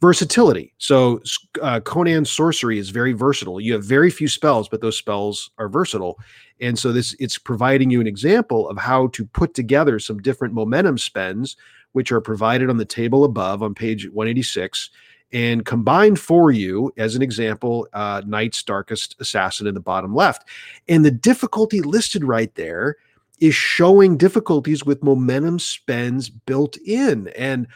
versatility. So uh, Conan's sorcery is very versatile. You have very few spells, but those spells are versatile, and so this it's providing you an example of how to put together some different momentum spends, which are provided on the table above on page one eighty-six, and combined for you as an example, uh, Knight's Darkest Assassin in the bottom left. And the difficulty listed right there is showing difficulties with momentum spends built in. And,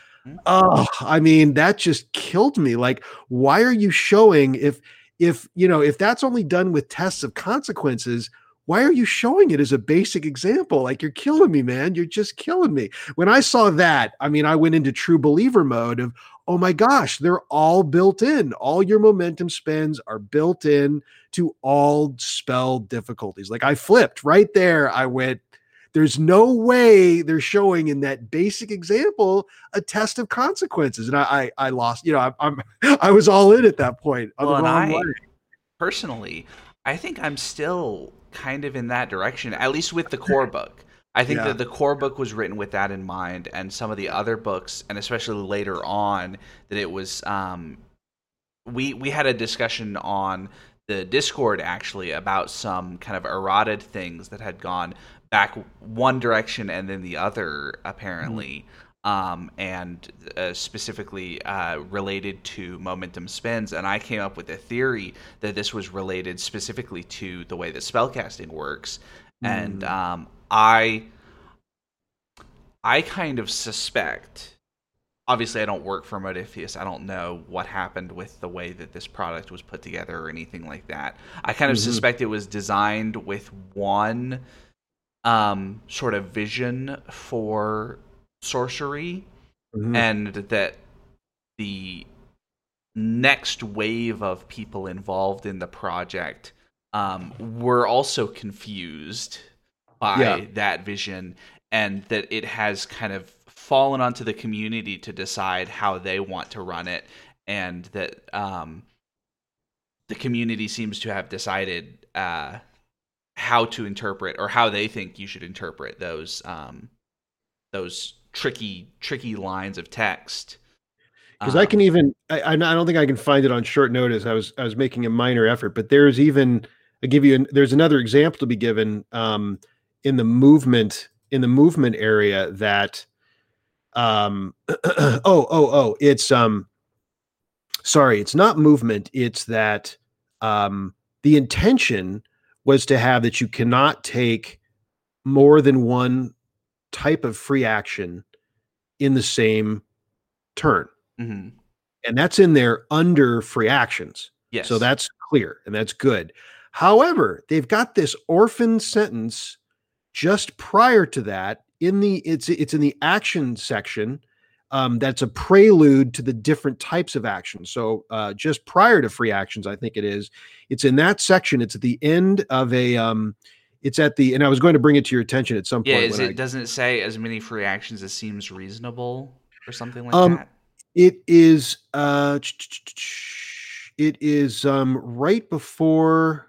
oh, I mean, that just killed me. Like, why are you showing if, if, you know, if that's only done with tests of consequences, why are you showing it as a basic example? Like, you're killing me, man. You're just killing me. When I saw that, I mean, I went into true believer mode of, oh my gosh, they're all built in. All your momentum spends are built in to all spell difficulties. Like, I flipped right there. I went, there's no way they're showing in that basic example a test of consequences. And I, I, I lost, you know, I, I'm, I was all in at that point. Well, and I, personally, I think I'm still kind of in that direction, at least with the core book. I think yeah. that the core book was written with that in mind, and some of the other books, and especially later on, that it was um we we had a discussion on the Discord actually about some kind of eroded things that had gone back one direction and then the other, apparently. Mm-hmm. um and uh, specifically uh related to momentum spends, and I came up with a theory that this was related specifically to the way that spellcasting works. Mm. And um i i kind of suspect, obviously I don't work for Modiphius, I don't know what happened with the way that this product was put together or anything like that. I kind of mm-hmm. suspect it was designed with one um sort of vision for sorcery, mm-hmm. and that the next wave of people involved in the project um were also confused by yeah. that vision, and that it has kind of fallen onto the community to decide how they want to run it, and that um the community seems to have decided uh how to interpret, or how they think you should interpret those um those tricky, tricky lines of text. Because um, I can even, I, I don't think I can find it on short notice. I was, I was making a minor effort, but there's even I give you an, there's another example to be given um, in the movement in the movement area that um oh oh oh it's um sorry it's not movement it's that um the intention was to have that you cannot take more than one type of free action in the same turn. Mm-hmm. And that's in there under free actions. Yes. So that's clear and that's good. However, they've got this orphan sentence just prior to that in the, it's, it's in the action section. Um, that's a prelude to the different types of actions. So uh, just prior to free actions, I think it is, it's in that section. It's at the end of a, um, it's at the, and I was going to bring it to your attention at some yeah, point. Is when it, I, doesn't it say as many free actions as seems reasonable or something like um, that? It is, uh, it is um, right before,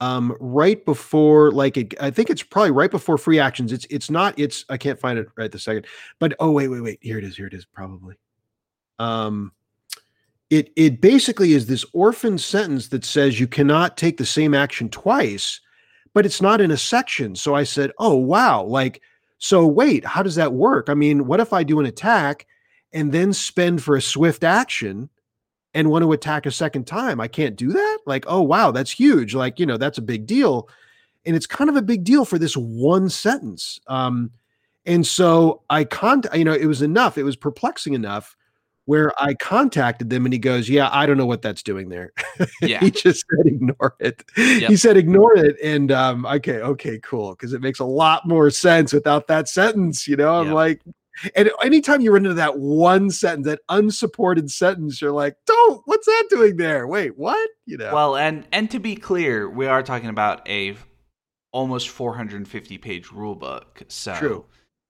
um, right before, like, it, I think it's probably right before free actions. It's, it's not, it's, I can't find it right this second, but, oh, wait, wait, wait, here it is, here it is, probably. Um, it, it basically is this orphan sentence that says you cannot take the same action twice, but it's not in a section. So I said, oh, wow. Like, so wait, how does that work? I mean, what if I do an attack and then spend for a swift action and want to attack a second time? I can't do that? Like, oh, wow, that's huge. Like, you know, that's a big deal. And it's kind of a big deal for this one sentence. Um, and so I cont- you know, it was enough. It was perplexing enough where I contacted them and he goes, yeah, I don't know what that's doing there. Yeah. He just said, ignore it. Yep. He said, ignore it. And um, okay, okay, cool. Cause it makes a lot more sense without that sentence, you know, I'm yep. like, and anytime you run into that one sentence, that unsupported sentence, you're like, don't, what's that doing there? Wait, what? You know? Well, and, and to be clear, we are talking about a almost four hundred fifty page rule book. So True.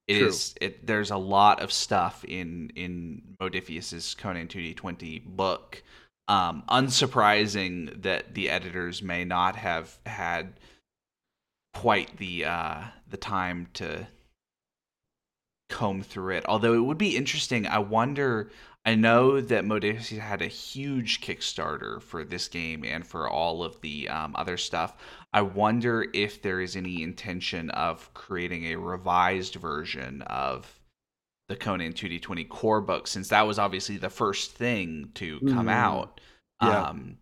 It True. Is it, there's a lot of stuff in in Modiphius's Conan two D twenty book. Um, unsurprising that the editors may not have had quite the uh, the time to comb through it. Although it would be interesting. I wonder. I know that Modiphius had a huge Kickstarter for this game and for all of the um, other stuff. I wonder if there is any intention of creating a revised version of the Conan two D twenty core book, since that was obviously the first thing to come mm. out. Yeah. Um,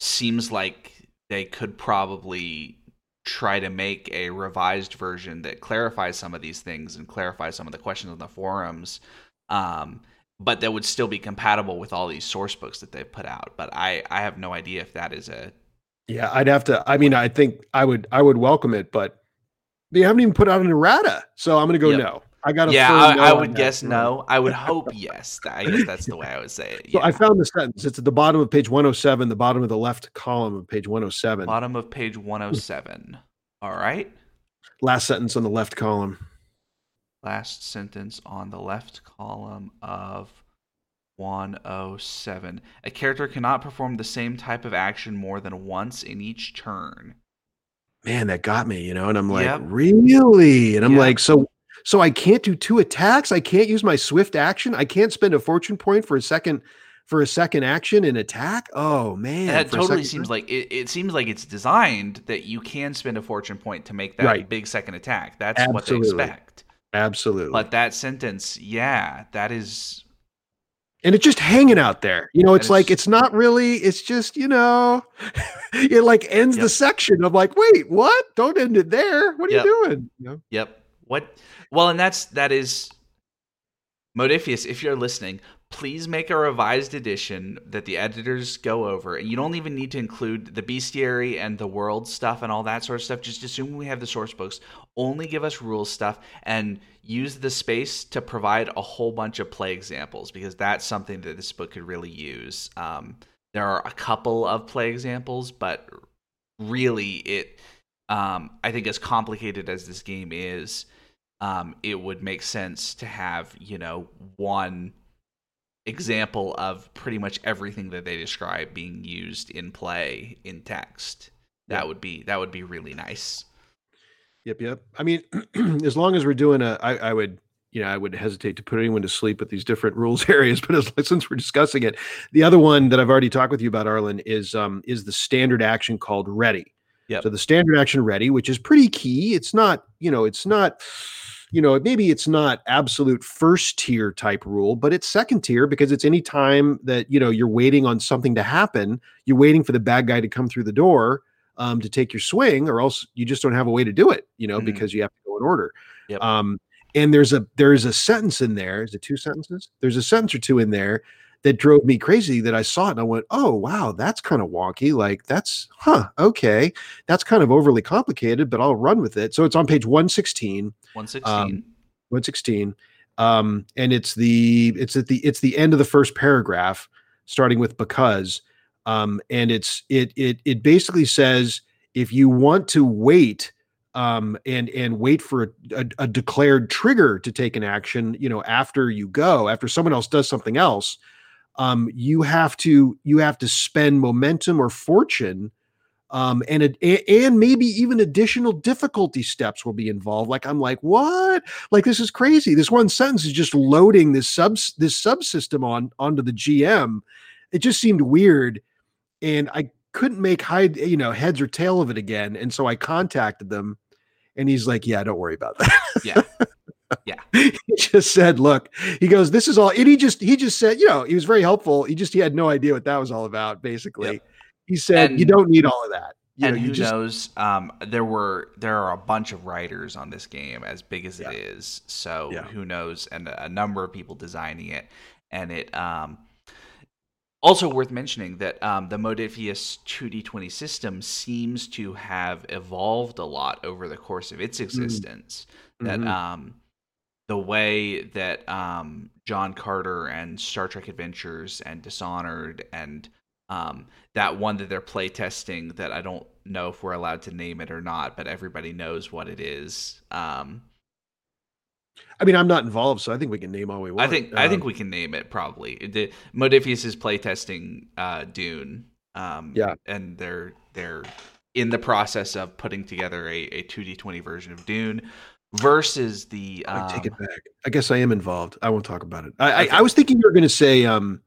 seems like they could probably try to make a revised version that clarifies some of these things and clarifies some of the questions on the forums. Um, but that would still be compatible with all these source books that they've put out. But I, I have no idea if that is a... Yeah, I'd have to... I mean, I think I would I would welcome it, but they haven't even put out an errata, so I'm going to go yep. no. I got a Yeah, I, no I would guess that. No. I would hope yes. I guess that's the way I would say it. Yeah. So I found the sentence. It's at the bottom of page one oh seven, the bottom of the left column of page one oh seven. Bottom of page one oh seven. All right. Last sentence on the left column. Last sentence on the left column of one oh seven. A character cannot perform the same type of action more than once in each turn. Man, that got me, you know, and I'm like, yep. really? And I'm yep. like, so so I can't do two attacks? I can't use my swift action? I can't spend a fortune point for a second for a second action and attack? Oh, man. That totally seems like it, it seems like it's designed that you can spend a fortune point to make that right. big second attack. That's Absolutely. What they expect. Absolutely. But that sentence, yeah, that is... And it's just hanging out there. You know, it's, it's like, it's not really, it's just, you know, it like ends yep. the section. I'm like, wait, what? Don't end it there. What are yep. you doing? You know? Yep. What? Well, and that's, that is Modiphius. If you're listening, please make a revised edition that the editors go over. And you don't even need to include the bestiary and the world stuff and all that sort of stuff. Just assume we have the source books. Only give us rule stuff and use the space to provide a whole bunch of play examples, because that's something that this book could really use. Um, there are a couple of play examples, but really it, um, I think as complicated as this game is, um, it would make sense to have, you know, one example of pretty much everything that they describe being used in play in text. That would be, that would be really nice. Yep. Yep. I mean, as long as we're doing a, I, I would, you know, I would hesitate to put anyone to sleep with these different rules areas, but as, since we're discussing it, the other one that I've already talked with you about, Arlen, is um, is the standard action called Ready. Yep. So the standard action Ready, which is pretty key. It's not, you know, it's not, you know, maybe it's not absolute first tier type rule, but it's second tier because it's any time that, you know, you're waiting on something to happen, you're waiting for the bad guy to come through the door um, to take your swing, or else you just don't have a way to do it, you know, mm-hmm. because you have to go in order. Yep. Um, and there's a, there's a sentence in there. Is it two sentences? There's a sentence or two in there that drove me crazy, that I saw it and I went, oh, wow, that's kind of wonky. Like that's, huh, okay. That's kind of overly complicated, but I'll run with it. So it's on page one sixteen. one sixteen. Um, one sixteen. Um, and it's the, it's at the, it's the end of the first paragraph, starting with because. Um, and it's, it, it, it basically says, if you want to wait um, and, and wait for a, a, a declared trigger to take an action, you know, after you go, after someone else does something else, Um, you have to you have to spend momentum or fortune, um, and a, and maybe even additional difficulty steps will be involved. Like I'm like, what? Like this is crazy. This one sentence is just loading this sub this subsystem on onto the G M. It just seemed weird, and I couldn't make hide you know heads or tail of it again. And so I contacted them, and he's like, yeah, don't worry about that. Yeah. Yeah. He just said, look, he goes, this is all. And he just, he just said, you know, he was very helpful. He just, he had no idea what that was all about. Basically. Yep. He said, and you don't need all of that. You and know, who you just, knows, um, there were, there are a bunch of writers on this game as big as yeah. it is. So yeah. who knows? And a, a number of people designing it. And it, um, also worth mentioning that um, the Modiphius two D twenty system seems to have evolved a lot over the course of its existence. Mm. That, mm-hmm. um, The way that um, John Carter and Star Trek Adventures and Dishonored and um, that one that they're playtesting that I don't know if we're allowed to name it or not, but everybody knows what it is. Um, I mean, I'm not involved, so I think we can name all we want. I think um, I think we can name it probably. The, Modiphius is playtesting uh, Dune, um, yeah, and they're they're in the process of putting together a, a two D twenty version of Dune. Versus the, um... I take it back. I guess I am involved. I won't talk about it. I, I, I was thinking you were going to say, um,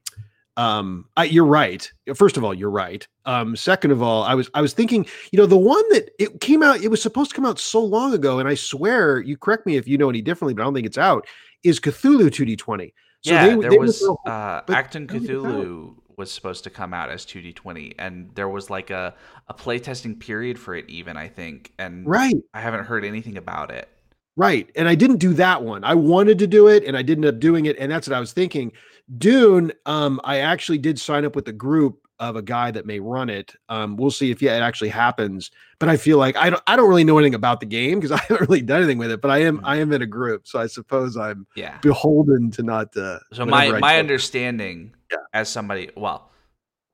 um, I, you're right. First of all, you're right. Um, second of all, I was, I was thinking, you know, the one that it came out, it was supposed to come out so long ago, and I swear, you correct me if you know any differently, but I don't think it's out. Is Cthulhu two D twenty? So yeah, they, there they was were, uh, Acton Cthulhu was supposed to come out as two D twenty, and there was like a a playtesting period for it, even I think, and right, I haven't heard anything about it. Right. And I didn't do that one. I wanted to do it and I did end up doing it. And that's what I was thinking. Dune, um, I actually did sign up with a group of a guy that may run it. Um, we'll see if yeah, it actually happens. But I feel like I don't I don't really know anything about the game because I haven't really done anything with it, but I am I am in a group. So I suppose I'm yeah. beholden to not uh, so my, my understanding yeah. as somebody well.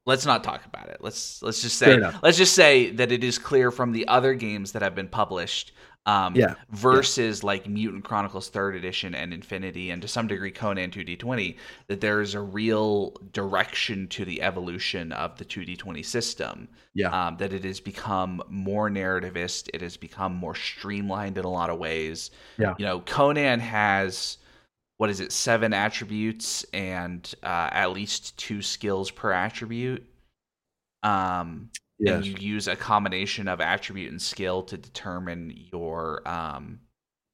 Let's not talk about it. Let's let's just say let's just say that it is clear from the other games that have been published. Um, yeah. Versus yeah. like Mutant Chronicles third edition and Infinity, and to some degree Conan two D twenty, that there is a real direction to the evolution of the two D twenty system. Yeah. Um, that it has become more narrativist. It has become more streamlined in a lot of ways. Yeah. You know, Conan has, what is it, seven attributes and uh, at least two skills per attribute. Um. Yes. And you use a combination of attribute and skill to determine your um,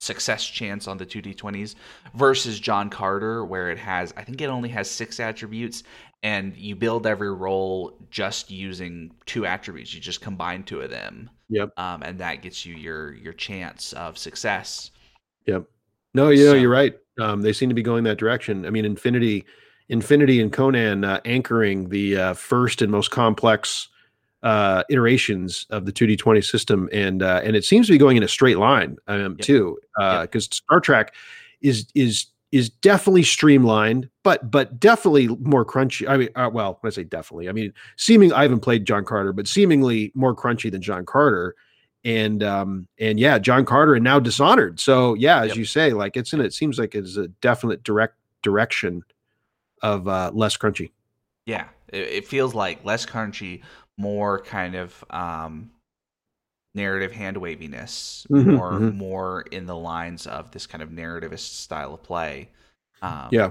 success chance on the two D twenties versus John Carter, where it has, I think it only has six attributes, and you build every roll just using two attributes. You just combine two of them. Yep. Um, and that gets you your your chance of success. Yep. No, you know, so, you're right. Um, they seem to be going that direction. I mean, Infinity, Infinity and Conan uh, anchoring the uh, first and most complex Uh, iterations of the two D twenty system, and uh, and it seems to be going in a straight line um, yep. too, because uh, yep. Star Trek is is is definitely streamlined, but but definitely more crunchy. I mean, uh, well, when I say definitely, I mean seeming I haven't played John Carter, but seemingly more crunchy than John Carter, and um and yeah, John Carter, and now Dishonored. So yeah, as yep. you say, like it's in it seems like it's a definite direct direction of uh, less crunchy. Yeah, it, it feels like less crunchy. More kind of um, narrative hand waviness, mm-hmm, or mm-hmm. more in the lines of this kind of narrativist style of play. Um, yeah.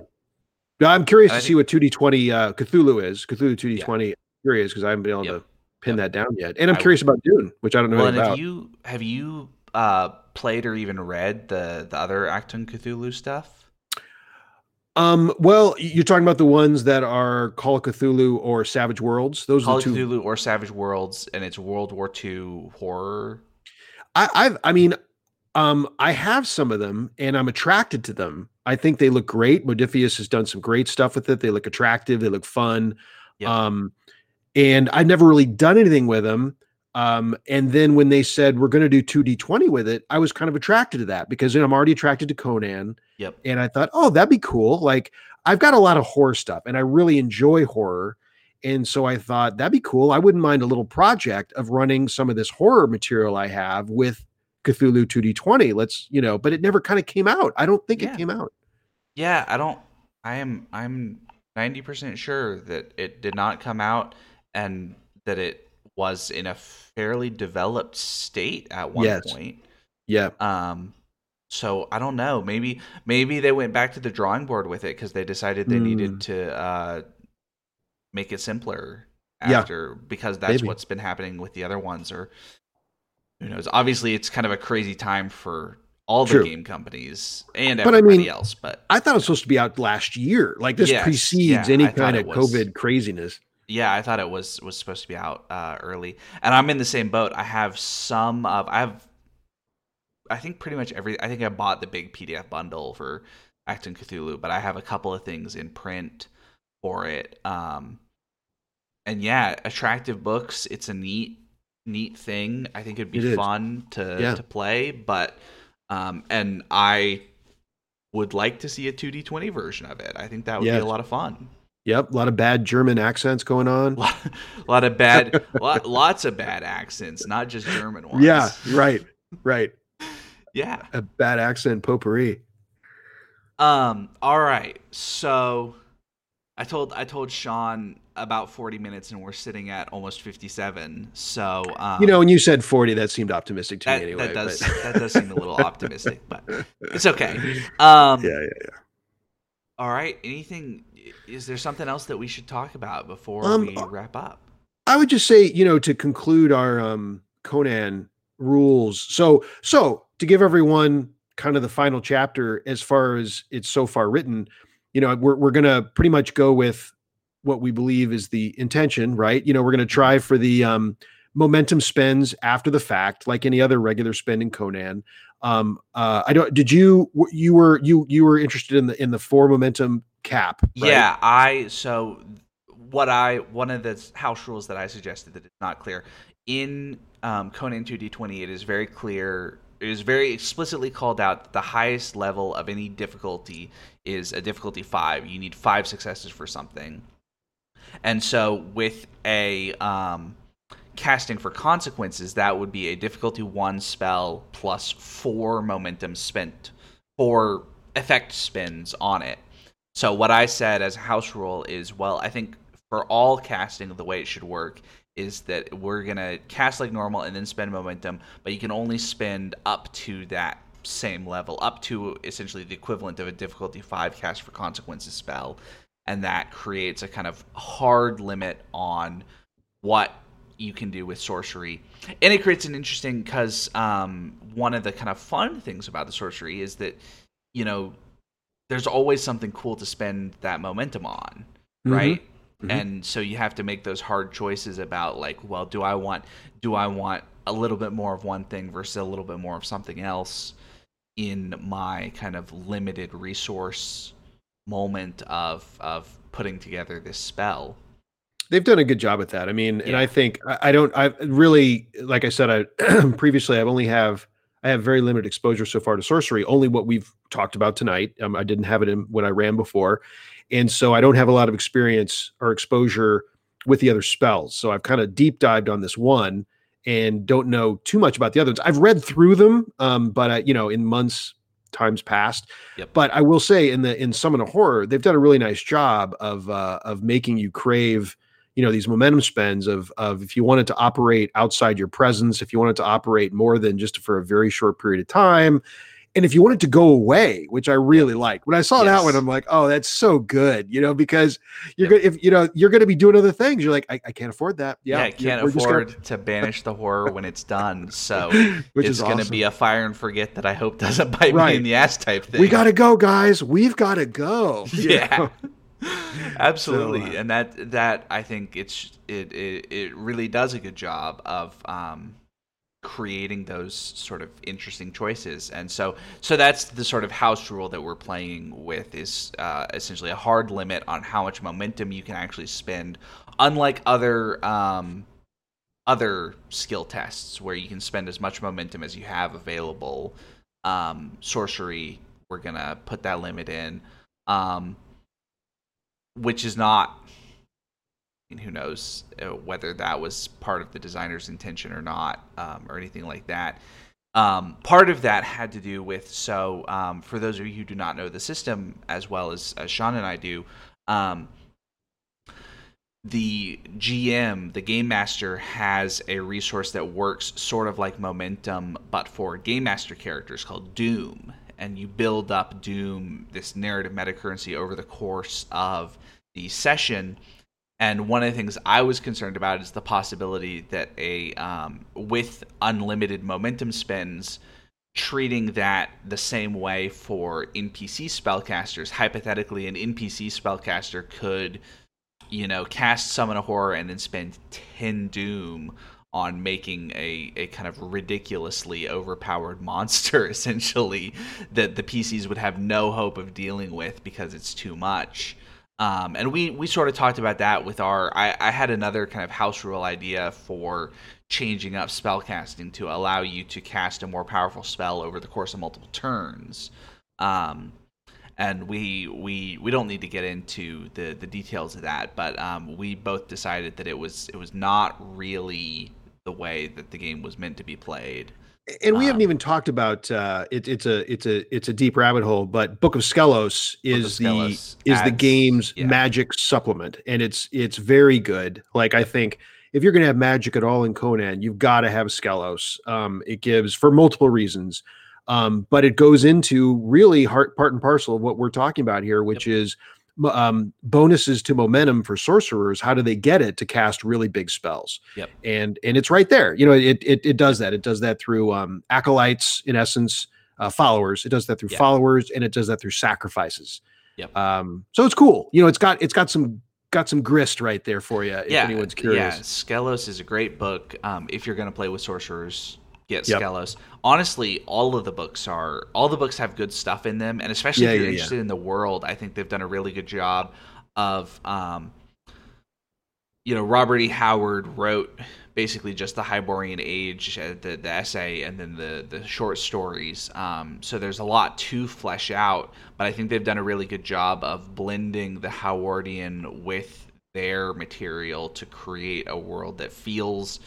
Now, I'm curious to think, see what two D twenty uh, Cthulhu is. Cthulhu two D twenty, yeah. I'm curious because I haven't been able yep. to pin yep. that down yet. And I'm I curious would. about Dune, which I don't know well, about. Have you, have you uh, played or even read the, the other Acton Cthulhu stuff? Um, well, you're talking about the ones that are Call of Cthulhu or Savage Worlds. Those Call are two... Cthulhu or Savage Worlds, and it's World War Two horror. I, I've, I mean, um, I have some of them, and I'm attracted to them. I think they look great. Modiphius has done some great stuff with it. They look attractive. They look fun. Yep. Um, and I've never really done anything with them. Um, and then when they said we're going to do two D twenty with it, I was kind of attracted to that because you know, I'm already attracted to Conan. Yep. And I thought, oh, that'd be cool. Like I've got a lot of horror stuff and I really enjoy horror. And so I thought that'd be cool. I wouldn't mind a little project of running some of this horror material I have with Cthulhu two D twenty. Let's, you know, but it never kind of came out. I don't think yeah. it came out. Yeah. I don't, I am, I'm ninety percent sure that it did not come out and that it was in a fairly developed state at one yes. point. Yeah. Um, so I don't know, maybe, maybe they went back to the drawing board with it cause they decided they mm. needed to, uh, make it simpler after yeah. because that's maybe. what's been happening with the other ones or who knows, obviously it's kind of a crazy time for all the True. game companies and everybody but I mean, else. But I thought it was supposed to be out last year. Like this yes, precedes yeah, any kind of was, COVID craziness. Yeah, I thought it was was supposed to be out uh, early, and I'm in the same boat. I have some of I have, I think pretty much every. I think I bought the big P D F bundle for Acton Cthulhu, but I have a couple of things in print for it. Um, and yeah, attractive books. It's a neat, neat thing. I think it'd be it fun to yeah. to play, but um, and I would like to see a two D twenty version of it. I think that would yes. be a lot of fun. Yep, a lot of bad German accents going on. a lot of bad, lot, lots of bad accents, not just German ones. Yeah, right, right. yeah, a bad accent potpourri. Um. All right. So, I told I told Sean about forty minutes, and we're sitting at almost fifty-seven. So, um, you know, when you said forty, that seemed optimistic to that, me. Anyway, that does but... that does seem a little optimistic, but it's okay. Um, yeah, yeah, yeah. All right. Anything? Is there something else that we should talk about before um, we wrap up? I would just say, you know, to conclude our um, Conan rules. So, so to give everyone kind of the final chapter, as far as it's so far written, you know, we're, we're going to pretty much go with what we believe is the intention, right? You know, we're going to try for the um, momentum spends after the fact, like any other regular spend in Conan. Um, uh, I don't, did you, you were, you, you were interested in the, in the four momentum cap, right? Yeah. I, so what I, one of the house rules that I suggested that is not clear in, um, Conan two D twenty, it is very clear. It is very explicitly called out that the highest level of any difficulty is a difficulty five. You need five successes for something. And so with a, um, casting for consequences, that would be a difficulty one spell plus four momentum spent, four effect spins on it. So what I said as a house rule is, well, I think for all casting, the way it should work is that we're going to cast like normal and then spend momentum, but you can only spend up to that same level, up to essentially the equivalent of a difficulty five cast for consequences spell. And that creates a kind of hard limit on what you can do with sorcery. And it creates an interesting, because um, one of the kind of fun things about the sorcery is that, you know, there's always something cool to spend that momentum on, mm-hmm. right? Mm-hmm. And so you have to make those hard choices about like, well, do I want do I want a little bit more of one thing versus a little bit more of something else in my kind of limited resource moment of of putting together this spell. They've done a good job at that. I mean, yeah. and I think I, I don't, I really, like I said, I previously, I've only have, I have very limited exposure so far to sorcery, only what we've talked about tonight. Um, I didn't have it in when I ran before. And so I don't have a lot of experience or exposure with the other spells. So I've kind of deep dived on this one and don't know too much about the others. I've read through them, um, but I, you know, in months, times past, yep. but I will say in the, in Summon a Horror, they've done a really nice job of, uh, of making you crave, you know, these momentum spends of, of if you wanted to operate outside your presence, if you wanted to operate more than just for a very short period of time, and if you wanted to go away, which I really like. When I saw yes. that one, I'm like, oh, that's so good, you know, because you're yeah. going, if you know, you're going to be doing other things. You're like, I, I can't afford that. Yeah, yeah I can't afford gonna... to banish the horror when it's done. So which it's is awesome. Going to be a fire and forget that I hope doesn't bite right. me in the ass type thing. We got to go, guys. We've got to go. Yeah, absolutely. So, uh, and that that I think it's it, it it really does a good job of. Um, creating those sort of interesting choices. And so so that's the sort of house rule that we're playing with, is uh, essentially a hard limit on how much momentum you can actually spend, unlike other um, other skill tests where you can spend as much momentum as you have available. Um, sorcery, we're going to put that limit in, um, which is not... And who knows whether that was part of the designer's intention or not, um, or anything like that. Um, part of that had to do with, so um, for those of you who do not know the system as well as, as Sean and I do, um, the G M, the Game Master, has a resource that works sort of like Momentum, but for Game Master characters, called Doom. And you build up Doom, this narrative meta currency, over the course of the session. And one of the things I was concerned about is the possibility that a um, with unlimited momentum spends, treating that the same way for N P C spellcasters. Hypothetically, an N P C spellcaster could, you know, cast Summon a Horror and then spend ten Doom on making a, a kind of ridiculously overpowered monster, essentially, that the P Cs would have no hope of dealing with because it's too much. Um, and we, we sort of talked about that with our... I, I had another kind of house rule idea for changing up spellcasting to allow you to cast a more powerful spell over the course of multiple turns. Um, and we we we don't need to get into the, the details of that, but um, we both decided that it was it was not really the way that the game was meant to be played. And we haven't even talked about uh, it, it's a it's a it's a deep rabbit hole. But Book of Skelos is of Skelos the is adds, the game's yeah. magic supplement, and it's it's very good. Like, I think if you're going to have magic at all in Conan, you've got to have Skelos. Um, it gives, for multiple reasons, um, but it goes into really heart, part and parcel of what we're talking about here, which yep. is um, bonuses to momentum for sorcerers. How do they get it to cast really big spells? Yep. And and it's right there. You know, it it it does that. It does that through um, acolytes, in essence, uh, followers. It does that through yep. followers, and it does that through sacrifices. Yep. Um, so it's cool. You know, it's got it's got some got some grist right there for you. If yeah, anyone's curious, yeah. Skelos is a great book. Um, if you're going to play with sorcerers, get yep. Skelos. Honestly, all of the books are all the books have good stuff in them, and especially yeah, if you're yeah, interested yeah. in the world, I think they've done a really good job of, um, you know, Robert E. Howard wrote basically just the Hyborian Age, the, the essay, and then the the short stories. Um, so there's a lot to flesh out, but I think they've done a really good job of blending the Howardian with their material to create a world that feels.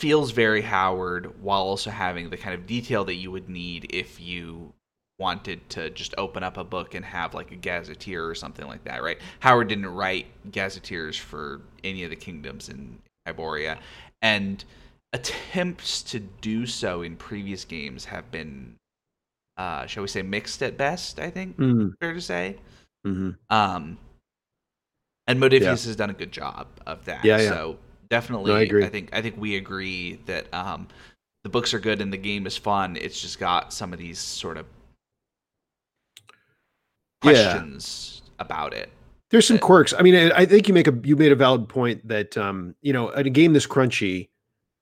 feels very Howard, while also having the kind of detail that you would need if you wanted to just open up a book and have like a gazetteer or something like that, right? Howard didn't write gazetteers for any of the kingdoms in Hyboria, and attempts to do so in previous games have been, uh, shall we say, mixed at best, I think, mm-hmm. fair to say. Mm-hmm. Um, and Modiphius yeah. has done a good job of that, yeah, yeah. so... Definitely, no, I, agree. I think I think we agree that um, the books are good and the game is fun. It's just got some of these sort of questions yeah. about it. There's some that, quirks. I mean, I, I think you make a you made a valid point that um, you know, in a game this crunchy,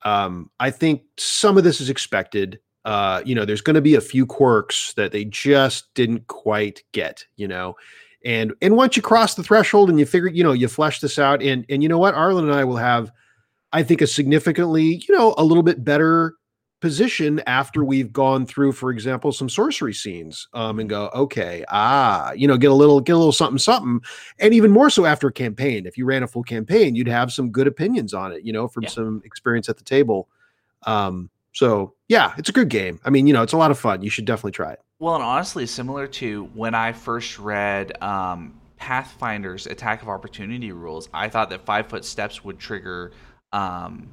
um, I think some of this is expected. Uh, you know, there's going to be a few quirks that they just didn't quite get. You know. And and once you cross the threshold and you figure, you know, you flesh this out, and and you know what, Arlen and I will have, I think, a significantly, you know, a little bit better position after we've gone through, for example, some sorcery scenes, um, and go, okay, ah, you know, get a little get a little something something, and even more so after a campaign. If you ran a full campaign, you'd have some good opinions on it, you know, from yeah. some experience at the table. Um, so yeah, it's a good game. I mean, you know, it's a lot of fun. You should definitely try it. Well, and honestly, similar to when I first read um, Pathfinder's attack of opportunity rules, I thought that five foot steps would trigger um,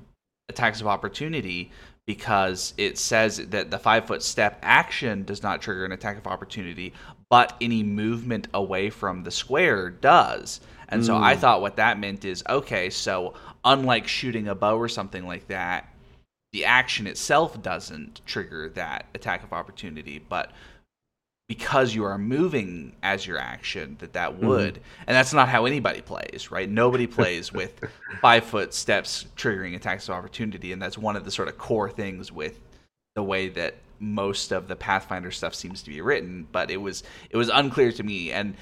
attacks of opportunity because it says that the five foot step action does not trigger an attack of opportunity, but any movement away from the square does. And mm. so I thought what that meant is, okay, so unlike shooting a bow or something like that, the action itself doesn't trigger that attack of opportunity, but because you are moving as your action, that that would. Mm. And that's not how anybody plays, right? Nobody plays with five-foot steps triggering attacks of opportunity, and that's one of the sort of core things with the way that most of the Pathfinder stuff seems to be written, but it was it was unclear to me. And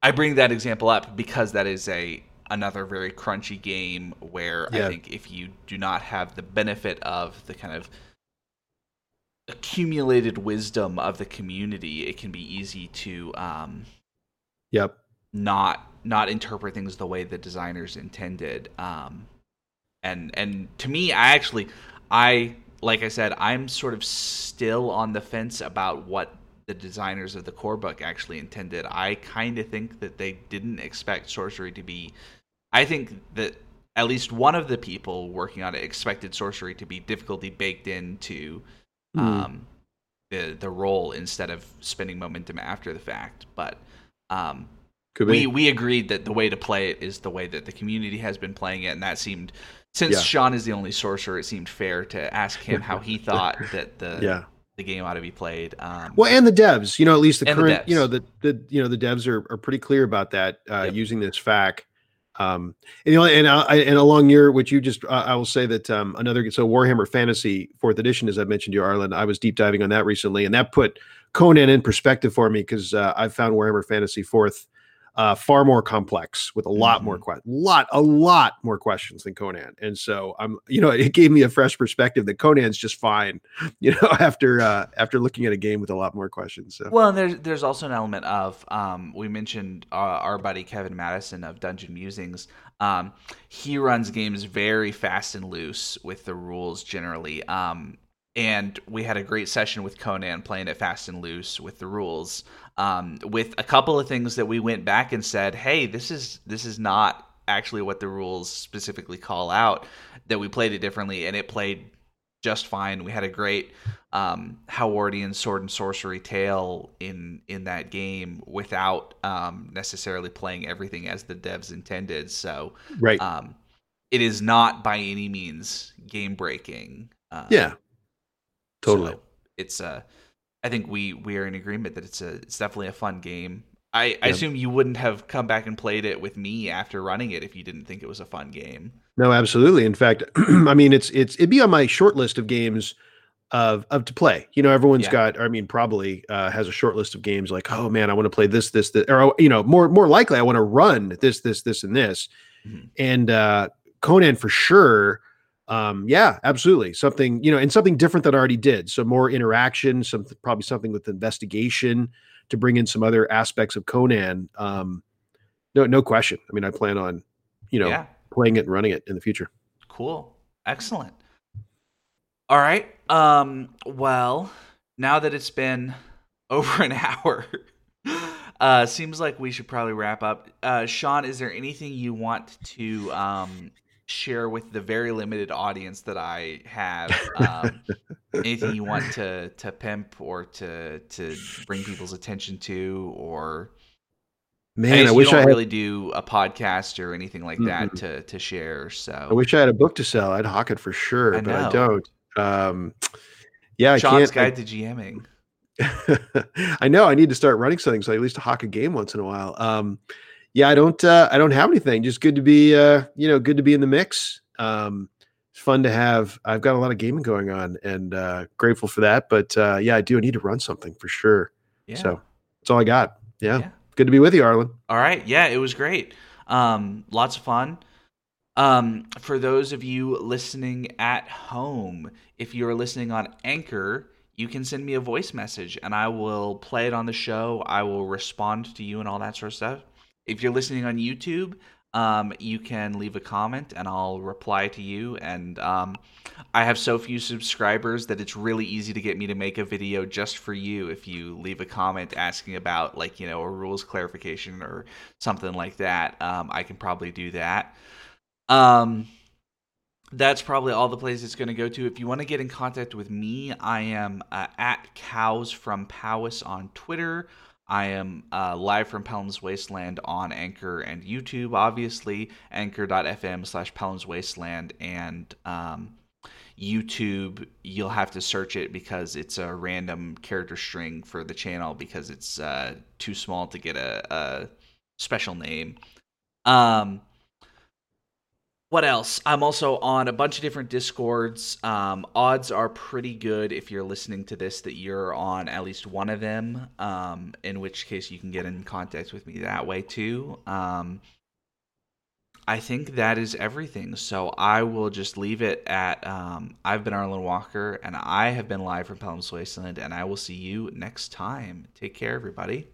I bring that example up because that is a another very crunchy game where yeah. I think if you do not have the benefit of the kind of accumulated wisdom of the community, it can be easy to um yep not not interpret things the way the designers intended. um and and to me, I actually I like I said I'm sort of still on the fence about what the designers of the core book actually intended. I kind of think that they didn't expect sorcery to be I think that at least one of the people working on it expected sorcery to be difficulty baked into Um, the the role instead of spending momentum after the fact, but um, Could we we agreed that the way to play it is the way that the community has been playing it, and that seemed since yeah. Sean is the only sorcerer, it seemed fair to ask him how he thought that the yeah. the game ought to be played. Um, well, and the devs, you know, at least the current, the you know, the the you know the devs are, are pretty clear about that uh, yep. using this fact. Um, and you know, and I, and along your, which you just, uh, I will say that um, another so Warhammer Fantasy Fourth Edition, as I mentioned to you, Arlen, I was deep diving on that recently, and that put Conan in perspective for me because uh, I found Warhammer Fantasy Fourth uh, far more complex with a lot mm-hmm. more que- lot a lot more questions than Conan, and so I'm, you know, it gave me a fresh perspective that Conan's just fine, you know, after uh, after looking at a game with a lot more questions. So. Well, and there's there's also an element of um, we mentioned uh, our buddy Kevin Madison of Dungeon Musings. Um, he runs games very fast and loose with the rules generally, um, and we had a great session with Conan playing it fast and loose with the rules. Um, with a couple of things that we went back and said, hey, this is this is not actually what the rules specifically call out, that we played it differently, and it played just fine. We had a great um, Howardian sword and sorcery tale in, in that game without um, necessarily playing everything as the devs intended. So right. um, it is not by any means game-breaking. Um, yeah, totally. So it's a... I think we, we are in agreement that it's a it's definitely a fun game. I, yep. I assume you wouldn't have come back and played it with me after running it if you didn't think it was a fun game. No, absolutely. In fact, I mean it's it's it'd be on my short list of games of of to play. You know, everyone's yeah. got. I mean, probably uh, has a short list of games like, oh man, I want to play this, this, this, or you know, more more likely, I want to run this, this, this, and this. Mm-hmm. And uh, Conan for sure. Um, yeah, absolutely. Something, you know, and something different that I already did. So more interaction, some, probably something with investigation to bring in some other aspects of Conan. Um, no, no question. I mean, I plan on, you know, yeah. playing it and running it in the future. Cool. Excellent. All right. Um, well, now that it's been over an hour, uh, seems like we should probably wrap up. Uh, Sean, is there anything you want to, um, share with the very limited audience that I have? Um, anything you want to to pimp or to to bring people's attention to, or man, I, I wish don't I had... really do a podcast or anything like that mm-hmm. to to share. So I wish I had a book to sell. I'd hawk it for sure, I but I don't. Um, yeah, Sean's I can't. Guide I... to GMing. I know. I need to start running something so I at least hawk a game once in a while. Um, Yeah, I don't. Uh, I don't have anything. Just good to be, uh, you know, good to be in the mix. Um, it's fun to have. I've got a lot of gaming going on, and uh, grateful for that. But uh, yeah, I do. I need to run something for sure. Yeah. So that's all I got. Yeah. yeah. Good to be with you, Arlen. All right. Yeah, it was great. Um, lots of fun. Um, for those of you listening at home, if you're listening on Anchor, you can send me a voice message, and I will play it on the show. I will respond to you and all that sort of stuff. If you're listening on YouTube, um, you can leave a comment and I'll reply to you. And um, I have so few subscribers that it's really easy to get me to make a video just for you if you leave a comment asking about, like, you know, a rules clarification or something like that. Um, I can probably do that. Um, that's probably all the places it's going to go to. If you want to get in contact with me, I am uh, at Cows from Powys on Twitter. I am uh, live from Pelham's Wasteland on Anchor and YouTube, obviously. Anchor dot f m slash Pelham's Wasteland and um, YouTube, you'll have to search it because it's a random character string for the channel because it's uh, too small to get a, a special name. Um, what else? I'm also on a bunch of different Discords. Um, odds are pretty good if you're listening to this that you're on at least one of them, um, in which case you can get in contact with me that way too. Um, I think that is everything. So I will just leave it at um, I've been Arlen Walker, and I have been live from Pelham's Wasteland, and I will see you next time. Take care, everybody.